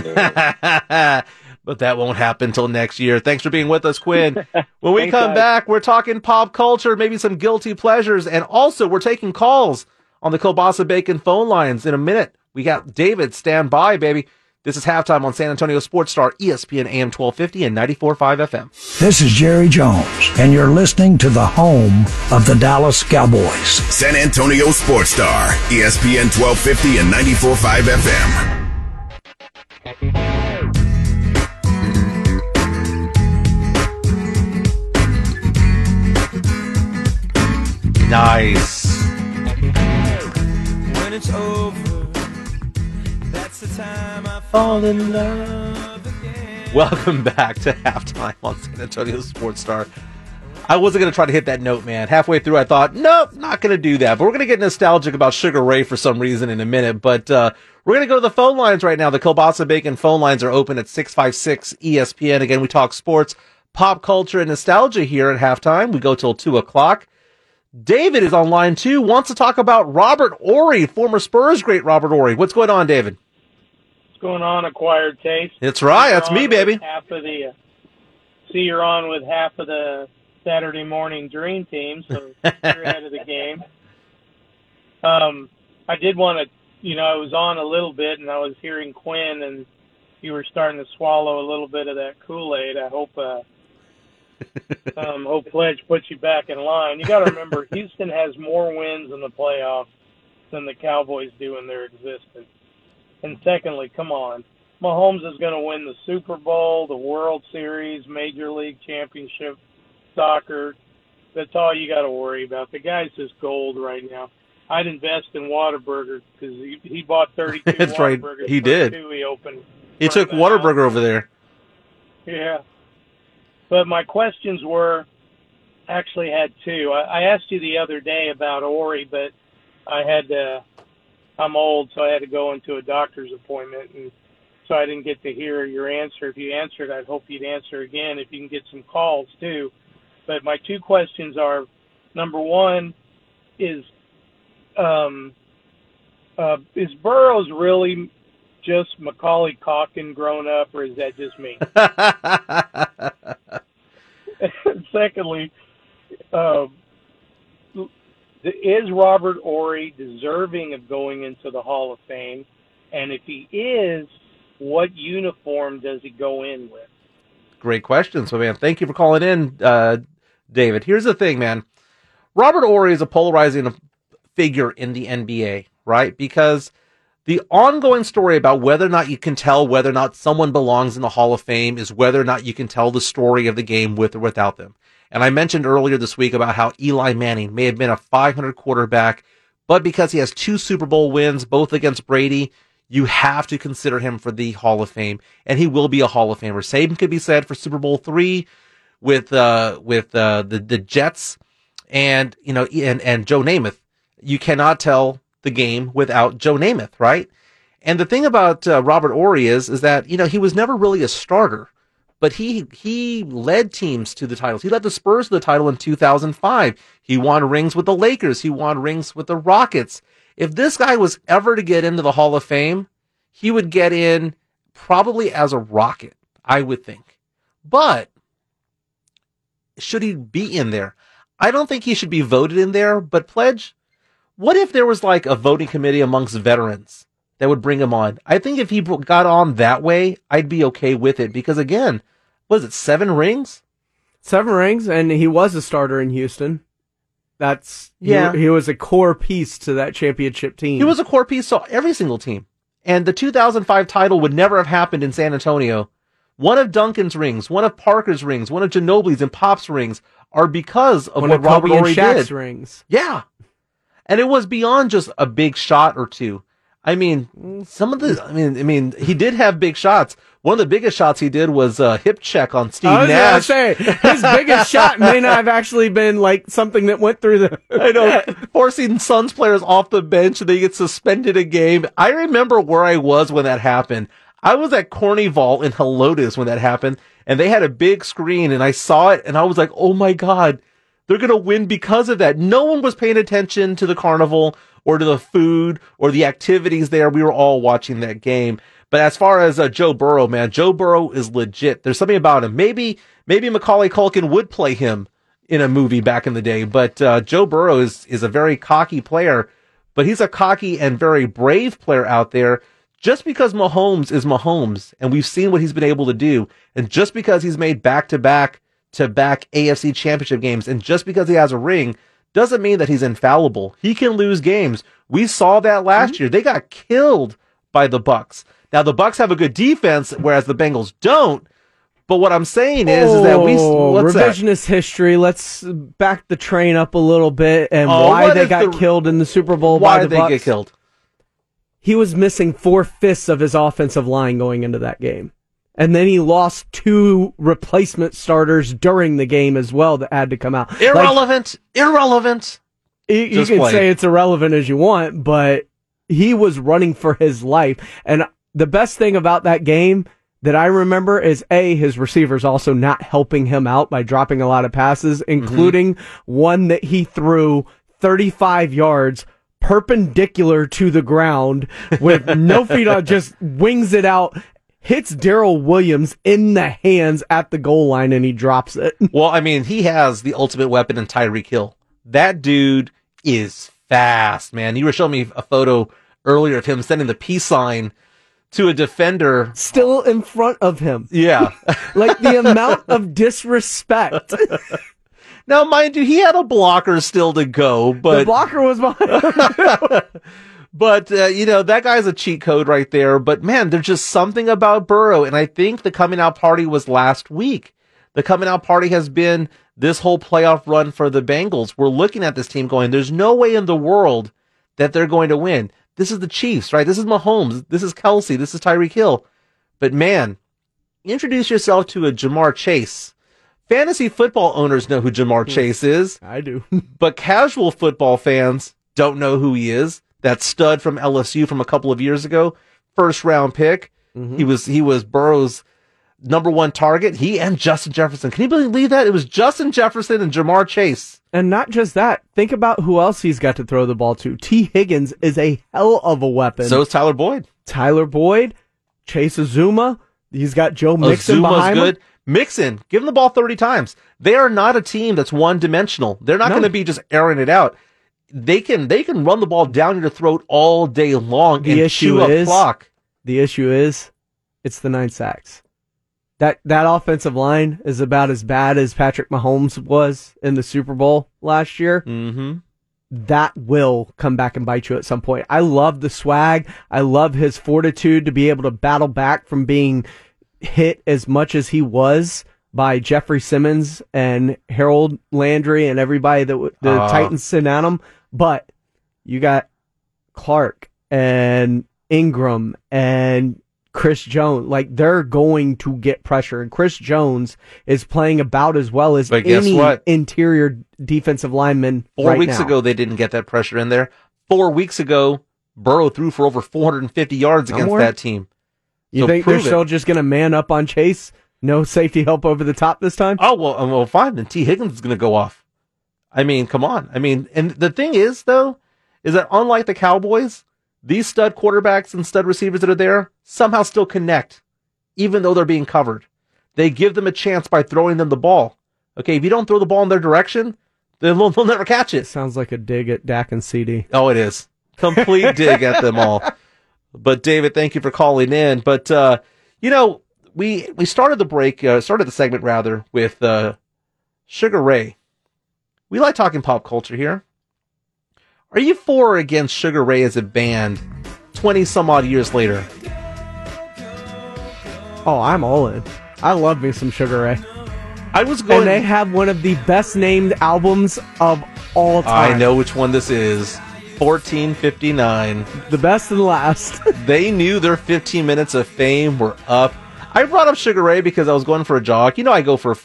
But that won't happen until next year. Thanks for being with us, Quinn. When we come back, we're talking pop culture, maybe some guilty pleasures, and also we're taking calls on the Kielbasa Bacon phone lines in a minute. We got David, stand by, baby. This is Halftime on San Antonio Sports Star, ESPN AM 1250 and 94.5 FM. This is Jerry Jones, and you're listening to the home of the Dallas Cowboys. San Antonio Sports Star, ESPN 1250 and 94.5 FM. Nice. When it's over. Fall in love again. Welcome back to Halftime on San Antonio Sports Star. I wasn't going to try to hit that note, man. Halfway through, I thought, nope, not going to do that. But we're going to get nostalgic about Sugar Ray for some reason in a minute. But we're going to go to the phone lines right now. The Kielbasa Bacon phone lines are open at 656-ESPN. Again, we talk sports, pop culture, and nostalgia here at Halftime. We go till 2 o'clock. David is on line 2, wants to talk about Robert Horry, former Spurs great Robert Horry. What's going on, David? Going on, acquired taste. That's right. That's me, baby. You're on with half of the Saturday morning dream team, so you're ahead of the game. I did want to, I was on a little bit, and I was hearing Quinn, and you were starting to swallow a little bit of that Kool-Aid. I hope hope Pledge puts you back in line. You got to remember, Houston has more wins in the playoffs than the Cowboys do in their existence. And secondly, come on, Mahomes is going to win the Super Bowl, the World Series, Major League Championship, soccer. That's all you got to worry about. The guy's just gold right now. I'd invest in Whataburger because he bought 32 That's Whataburgers. Right, he did. He opened. He took Whataburger over there. Yeah. But my questions were, actually had two. I asked you the other day about Horry, but I'm old, so I had to go into a doctor's appointment, and so I didn't get to hear your answer. If you answered, I'd hope you'd answer again if you can get some calls too. But my two questions are, number one is Burroughs really just Macaulay Culkin grown up, or is that just me? Secondly, is Robert Horry deserving of going into the Hall of Fame? And if he is, what uniform does he go in with? Great question. So, man, thank you for calling in, David. Here's the thing, man. Robert Horry is a polarizing figure in the NBA, right? Because the ongoing story about whether or not you can tell whether or not someone belongs in the Hall of Fame is whether or not you can tell the story of the game with or without them. And I mentioned earlier this week about how Eli Manning may have been a .500 quarterback, but because he has two Super Bowl wins, both against Brady, you have to consider him for the Hall of Fame, and he will be a Hall of Famer. Same could be said for Super Bowl III with the Jets and, you know, and Joe Namath. You cannot tell the game without Joe Namath, right? And the thing about Robert Horry is that, you know, he was never really a starter, but he led teams to the titles. He led the Spurs to the title in 2005. He won rings with the Lakers. He won rings with the Rockets. If this guy was ever to get into the Hall of Fame, he would get in probably as a Rocket, I would think. But should he be in there? I don't think he should be voted in there, but Pledge, what if there was like a voting committee amongst veterans that would bring him on? I think if he got on that way, I'd be okay with it because, again, was it 7 rings? 7 rings, and he was a starter in Houston. That's, yeah. He was a core piece to that championship team. He was a core piece to every single team. And the 2005 title would never have happened in San Antonio. One of Duncan's rings, one of Parker's rings, one of Ginobili's and Pop's rings are because of what Robert Horry did. Rings. Yeah. And it was beyond just a big shot or two. I mean, he did have big shots. One of the biggest shots he did was a hip check on Steve Nash. I was going to say, his biggest shot may not have actually been like something that went through the... I know, forcing Suns players off the bench and they get suspended a game. I remember where I was when that happened. I was at Carnival in Helotes when that happened, and they had a big screen, and I saw it, and I was like, oh my God, they're going to win because of that. No one was paying attention to the Carnival or to the food or the activities there. We were all watching that game. But as far as Joe Burrow, man, Joe Burrow is legit. There's something about him. Maybe Macaulay Culkin would play him in a movie back in the day. But Joe Burrow is a very cocky player. But he's a cocky and very brave player out there. Just because Mahomes is Mahomes, and we've seen what he's been able to do, and just because he's made back-to-back AFC championship games, and just because he has a ring, doesn't mean that he's infallible. He can lose games. We saw that last year. They got killed by the Bucks. Now, the Bucks have a good defense, whereas the Bengals don't. But what I'm saying is that we... What's revisionist that? History. Let's back the train up a little bit and why they got killed in the Super Bowl by the Bucks. Why did they get killed? He was missing 4/5 of his offensive line going into that game. And then he lost 2 replacement starters during the game as well that had to come out. Irrelevant. You can say it's irrelevant as you want, but he was running for his life. And the best thing about that game that I remember is, A, his receivers also not helping him out by dropping a lot of passes, including one that he threw 35 yards perpendicular to the ground with no feet on, just wings it out, hits Darrell Williams in the hands at the goal line, and he drops it. Well, I mean, he has the ultimate weapon in Tyreek Hill. That dude is fast, man. You were showing me a photo earlier of him sending the peace sign to a defender still in front of him. Yeah. Like the amount of disrespect. Now, mind you, he had a blocker still to go, but the blocker was behind him. But, you know, that guy's a cheat code right there. But, man, there's just something about Burrow. And I think the coming out party was last week. The coming out party has been this whole playoff run for the Bengals. We're looking at this team going, there's no way in the world that they're going to win. This is the Chiefs, right? This is Mahomes. This is Kelce. This is Tyreek Hill. But, man, introduce yourself to a Ja'Marr Chase Fantasy football owners know who Ja'Marr Chase is. I do. But casual football fans don't know who he is. That stud from LSU from a couple of years ago, first-round pick. Mm-hmm. He was Burrow's number one target. He and Justin Jefferson. Can you believe that? It was Justin Jefferson and Ja'Marr Chase. And not just that. Think about who else he's got to throw the ball to. T. Higgins is a hell of a weapon. So is Tyler Boyd. Chase Azuma. He's got Joe Mixon behind him. Mixon, give him the ball 30 times. They are not a team that's one-dimensional. They're not going to be just airing it out. They can run the ball down your throat all day long and chew up clock. The issue is, it's the 9 sacks. That offensive line is about as bad as Patrick Mahomes was in the Super Bowl last year. Mm-hmm. That will come back and bite you at some point. I love the swag. I love his fortitude to be able to battle back from being hit as much as he was by Jeffrey Simmons and Harold Landry and everybody that the Titans sent at him. But you got Clark and Ingram and Chris Jones. Like, they're going to get pressure. And Chris Jones is playing about as well as any interior defensive lineman Four weeks ago, they didn't get that pressure in there. 4 weeks ago, Burrow threw for over 450 yards against that team. You think they're still just going to man up on Chase? No safety help over the top this time? Oh, well fine. Then T. Higgins is going to go off. I mean, come on. I mean, and the thing is, though, is that unlike the Cowboys, these stud quarterbacks and stud receivers that are there somehow still connect, even though they're being covered. They give them a chance by throwing them the ball. Okay, if you don't throw the ball in their direction, they'll never catch it. Sounds like a dig at Dak and CD. Oh, it is. Complete dig at them all. But, David, thank you for calling in. But, we started the break, started the segment, rather, with Sugar Ray. We like talking pop culture here. Are you for or against Sugar Ray as a band 20-some-odd years later? Oh, I'm all in. I love me some Sugar Ray. And they have one of the best-named albums of all time. I know which one this is. 1459. The best and last. They knew their 15 minutes of fame were up. I brought up Sugar Ray because I was going for a jog. You know, I go for 3,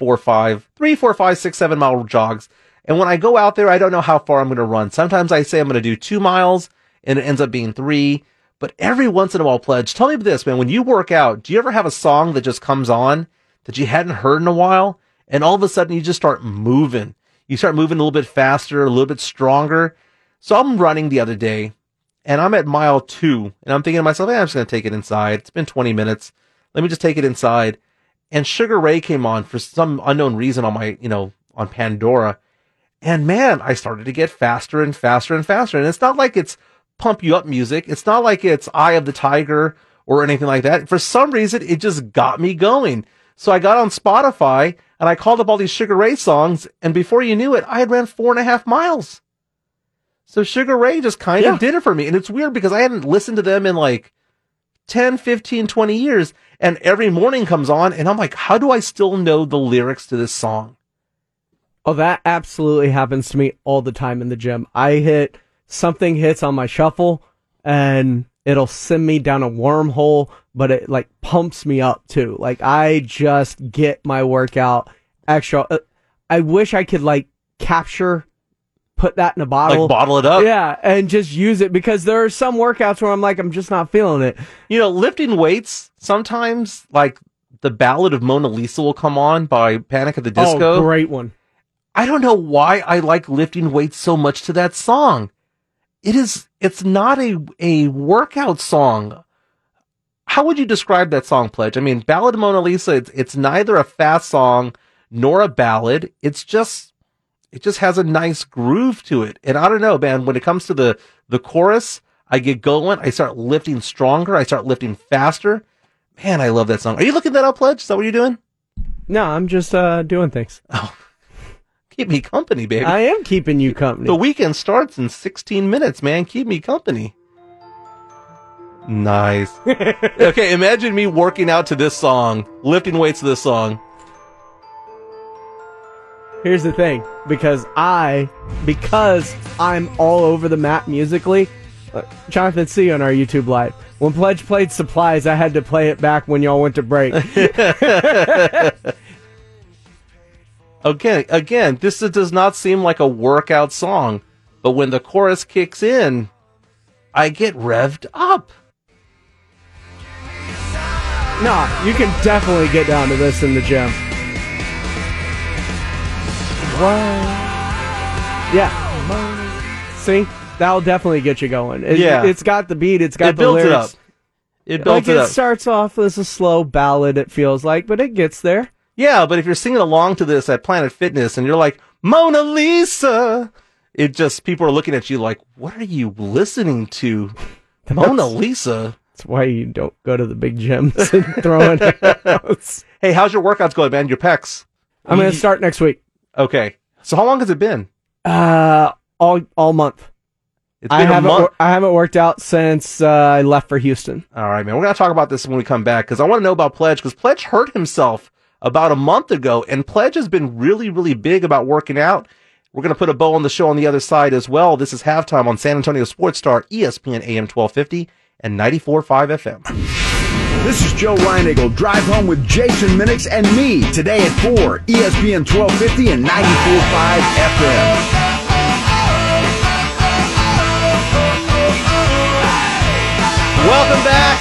4, 5, 6, 7 mile jogs. And when I go out there, I don't know how far I'm going to run. Sometimes I say I'm going to do 2 miles, and it ends up being 3. But every once in a while, Pledge, tell me this, man. When you work out, do you ever have a song that just comes on that you hadn't heard in a while, and all of a sudden you just start moving? You start moving a little bit faster, a little bit stronger. So I'm running the other day, and I'm at mile 2, and I'm thinking to myself, I'm just going to take it inside. It's been 20 minutes. Let me just take it inside. And Sugar Ray came on for some unknown reason on my, on Pandora. And man, I started to get faster and faster and faster. And it's not like it's pump you up music. It's not like it's Eye of the Tiger or anything like that. For some reason, it just got me going. So I got on Spotify and I called up all these Sugar Ray songs. And before you knew it, I had ran 4.5 miles. So Sugar Ray just kind of did it for me. And it's weird because I hadn't listened to them in like 10, 15, 20 years. And every morning comes on and I'm like, how do I still know the lyrics to this song? Oh, that absolutely happens to me all the time in the gym. Something hits on my shuffle, and it'll send me down a wormhole, but it like pumps me up too. Like, I just get my workout extra. I wish I could like put that in a bottle. Like, bottle it up? Yeah, and just use it, because there are some workouts where I'm like, I'm just not feeling it. You know, lifting weights, sometimes like the Ballad of Mona Lisa will come on by Panic at the Disco. Oh, great one. I don't know why I like lifting weights so much to that song. It's not a workout song. How would you describe that song, Pledge? I mean, Ballad of Mona Lisa, it's neither a fast song nor a ballad. It just has a nice groove to it. And I don't know, man, when it comes to the chorus, I get going, I start lifting stronger, I start lifting faster. Man, I love that song. Are you looking that up, Pledge? Is that what you're doing? No, I'm just doing things. Oh. Keep me company, baby. I am keeping you company. The weekend starts in 16 minutes, man. Keep me company. Nice. Okay, imagine me working out to this song, lifting weights to this song. Here's the thing, because I'm all over the map musically, Jonathan C. on our YouTube Live. When Pledge played Supplies, I had to play it back when y'all went to break. Again, this does not seem like a workout song, but when the chorus kicks in, I get revved up. Nah, you can definitely get down to this in the gym. Wow. Yeah. See? That'll definitely get you going. It's got the beat. It's got the lyrics. It builds it up. It starts off as a slow ballad, it feels like, but it gets there. Yeah, but if you're singing along to this at Planet Fitness and you're like, Mona Lisa, people are looking at you like, what are you listening to? Mona Lisa? That's why you don't go to the big gyms and throw it out. Hey, how's your workouts going, man? Your pecs? I'm going to start next week. Okay. So how long has it been? All month. I haven't worked out since I left for Houston. All right, man. We're going to talk about this when we come back, because I want to know about Pledge, because Pledge hurt himself about a month ago, and Pledge has been really, really big about working out. We're going to put a bow on the show on the other side as well. This is Halftime on San Antonio Sports Star, ESPN AM 1250 and 94.5 FM. This is Joe Reinagle. Drive home with Jason Minix and me today at 4, ESPN 1250 and 94.5 FM. Welcome back.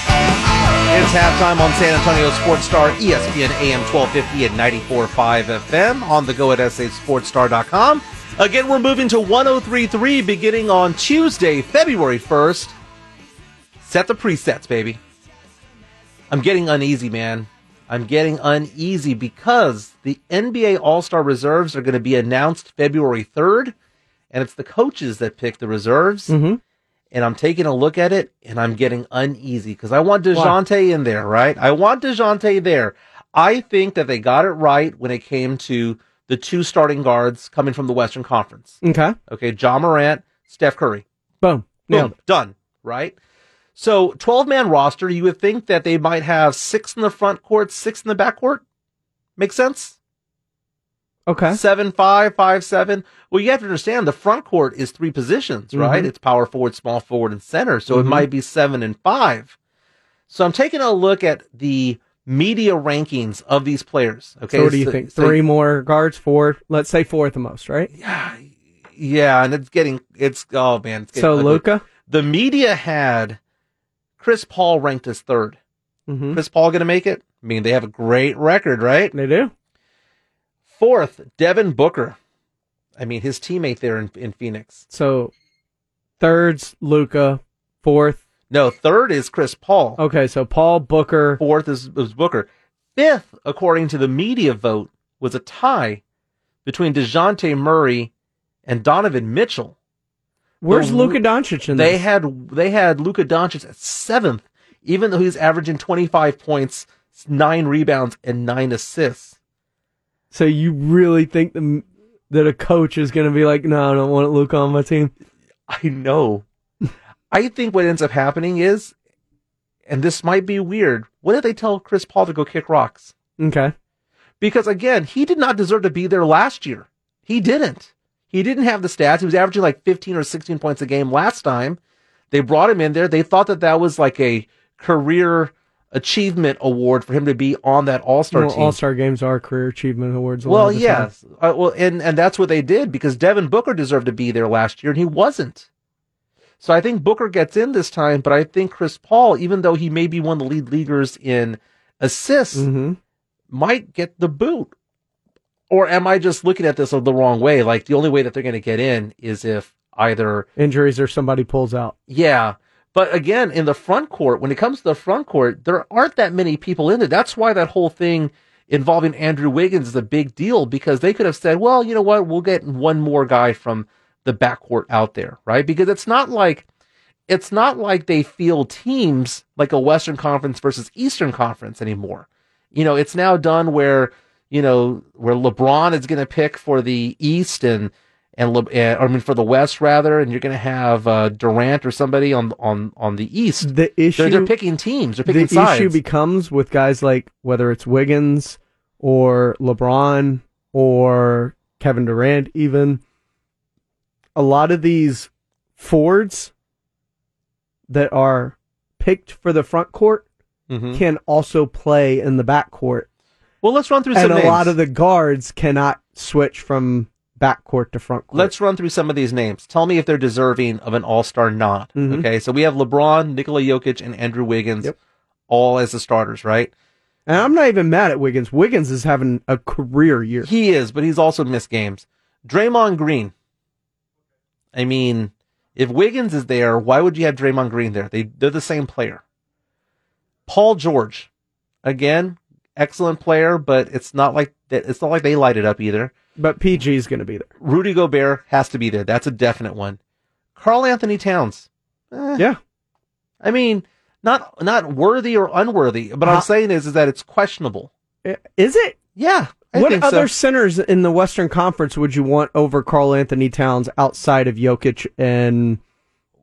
It's Halftime on San Antonio Sports Star, ESPN AM 1250 and 94.5 FM, on the go at sasportstar.com. Again, we're moving to 103.3 beginning on Tuesday, February 1st. Set the presets, baby. I'm getting uneasy, man. I'm getting uneasy because the NBA All-Star Reserves are going to be announced February 3rd, and it's the coaches that pick the reserves. Mm-hmm. And I'm taking a look at it, and I'm getting uneasy because I want DeJounte in there, right? I want DeJounte there. I think that they got it right when it came to the two starting guards coming from the Western Conference. Okay, John Morant, Steph Curry. Boom. Done, right? So 12-man roster, you would think that they might have 6 in the front court, 6 in the back court. Makes sense? Okay. 7-5, 5-7. Well, you have to understand the front court is 3 positions, right? Mm-hmm. It's power forward, small forward, and center. So it might be 7 and 5. So I'm taking a look at the media rankings of these players. Okay. So what do you think? 3 more guards, 4. Let's say 4 at the most, right? Yeah, and it's getting so Luka? The media had Chris Paul ranked as 3rd. Mm-hmm. Chris Paul gonna make it? I mean, they have a great record, right? They do. 4th, Devin Booker. I mean, his teammate there in Phoenix. So, 3rd's Luka. 4th. No, 3rd is Chris Paul. Okay, so Paul, Booker. 4th is Booker. 5th, according to the media vote, was a tie between DeJounte Murray and Donovan Mitchell. Where's Luka Doncic in there? They had Luka Doncic at 7th, even though he's averaging 25 points, 9 rebounds, and 9 assists. So you really think that a coach is going to be like, no, I don't want Luka on my team? I know. I think what ends up happening is, and this might be weird, what if they tell Chris Paul to go kick rocks? Okay. Because, again, he did not deserve to be there last year. He didn't. He didn't have the stats. He was averaging like 15 or 16 points a game last time. They brought him in there. They thought that was like a career achievement award for him to be on that all-star team. All-star games are career achievement awards. Well, yes. And that's what they did, because Devin Booker deserved to be there last year and he wasn't. So I think Booker gets in this time, but I think Chris Paul, even though he may be one of the lead leaguers in assists, might get the boot. Or am I just looking at this the wrong way? Like, the only way that they're going to get in is if either injuries or somebody pulls out. Yeah. But again, in the front court, when it comes to the front court, there aren't that many people in it. That's why that whole thing involving Andrew Wiggins is a big deal, because they could have said, well, you know what, we'll get one more guy from the backcourt out there, right? Because it's not like they field teams like a Western Conference versus Eastern Conference anymore. You know, it's now done where LeBron is going to pick for the East for the West, rather, and you're going to have Durant or somebody on the East. The issue they're picking teams. They're picking sides. The issue becomes with guys like, whether it's Wiggins or LeBron or Kevin Durant, even a lot of these forwards that are picked for the front court can also play in the back court. Well, let's run through some names. And a lot of the guards cannot switch from backcourt to frontcourt. Let's run through some of these names. Tell me if they're deserving of an all-star nod. Mm-hmm. Okay, so we have LeBron, Nikola Jokic, and Andrew Wiggins, yep, all as the starters, right? And I'm not even mad at Wiggins. Wiggins is having a career year. He is, but he's also missed games. Draymond Green. I mean, if Wiggins is there, why would you have Draymond Green there? They're the same player. Paul George. Again, excellent player, but it's not like they light it up either. But PG's going to be there. Rudy Gobert has to be there. That's a definite one. Karl Anthony Towns. Yeah. I mean, not worthy or unworthy, but I'm saying is that it's questionable. Is it? Yeah. What other centers in the Western Conference would you want over Karl Anthony Towns outside of Jokic and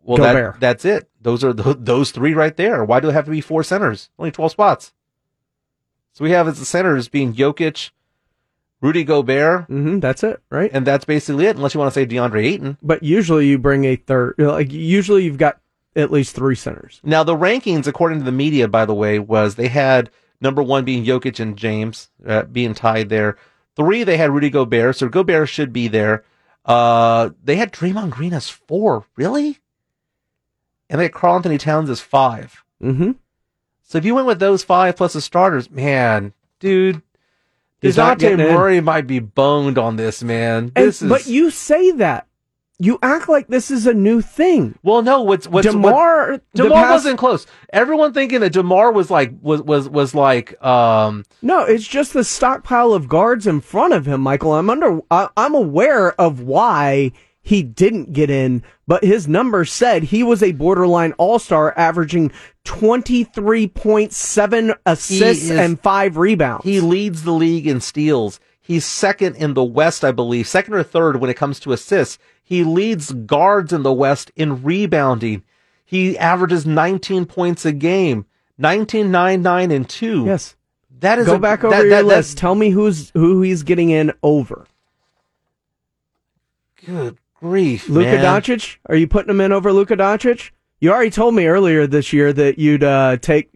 Gobert? That's it. Those are those three right there. Why do it have to be four centers? Only 12 spots. So we have as the centers being Jokic, Rudy Gobert. Mm-hmm, that's it, right? And that's basically it, unless you want to say DeAndre Ayton. But usually you bring a third. Like usually you've got at least three centers. Now the rankings, according to the media, by the way, was they had number one being Jokic and James being tied there. Three, they had Rudy Gobert, so Gobert should be there. They had Draymond Green as 4, really? And they had Karl Anthony Towns as 5. Mm-hmm. So if you went with those 5 plus the starters, man, dude, DeJounte Murray might be boned on this, man. But you say that. You act like this is a new thing. Well, no, DeMar wasn't close. Everyone thinking that DeMar was like no, it's just the stockpile of guards in front of him, Michael. I'm aware of why he didn't get in, but his numbers said he was a borderline all-star, averaging 23.7 assists and 5 rebounds. He leads the league in steals. He's second in the West, I believe, second or third when it comes to assists. He leads guards in the West in rebounding. He averages 19 points a game, 19, 9, 9, and 2. Yes. That is Go back over your list. Tell me who he's getting in over. Good grief, man. Luka Doncic? Are you putting him in over Luka Doncic? You already told me earlier this year that you'd take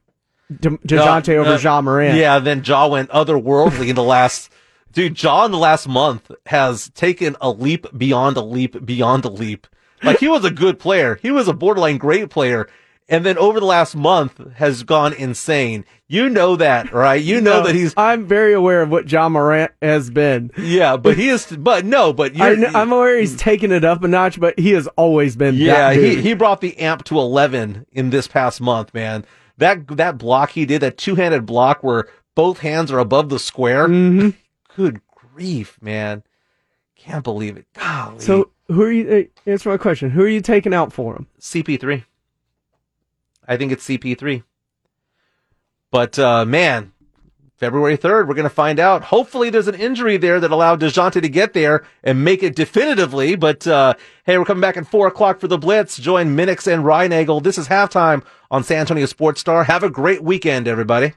DeJounte over Ja Morant. Yeah, then Ja went otherworldly in the last... Dude, Ja in the last month has taken a leap beyond a leap beyond a leap. Like, he was a good player. He was a borderline great player. And then over the last month has gone insane. You know that, right? You know that he's... I'm very aware of what Ja Morant has been. Yeah, but he is... But no, but... I'm aware he's taken it up a notch, but he has always been that dude. He brought the amp to 11 in this past month, man. That block he did, that two-handed block where both hands are above the square... Mm-hmm. Good grief, man. Can't believe it. Golly. So, who are you... Answer my question. Who are you taking out for him? CP3. I think it's CP3. But, man, February 3rd, we're going to find out. Hopefully there's an injury there that allowed DeJounte to get there and make it definitively. But, hey, we're coming back at 4 o'clock for the Blitz. Join Minix and Reinagle. This is Halftime on San Antonio Sports Star. Have a great weekend, everybody.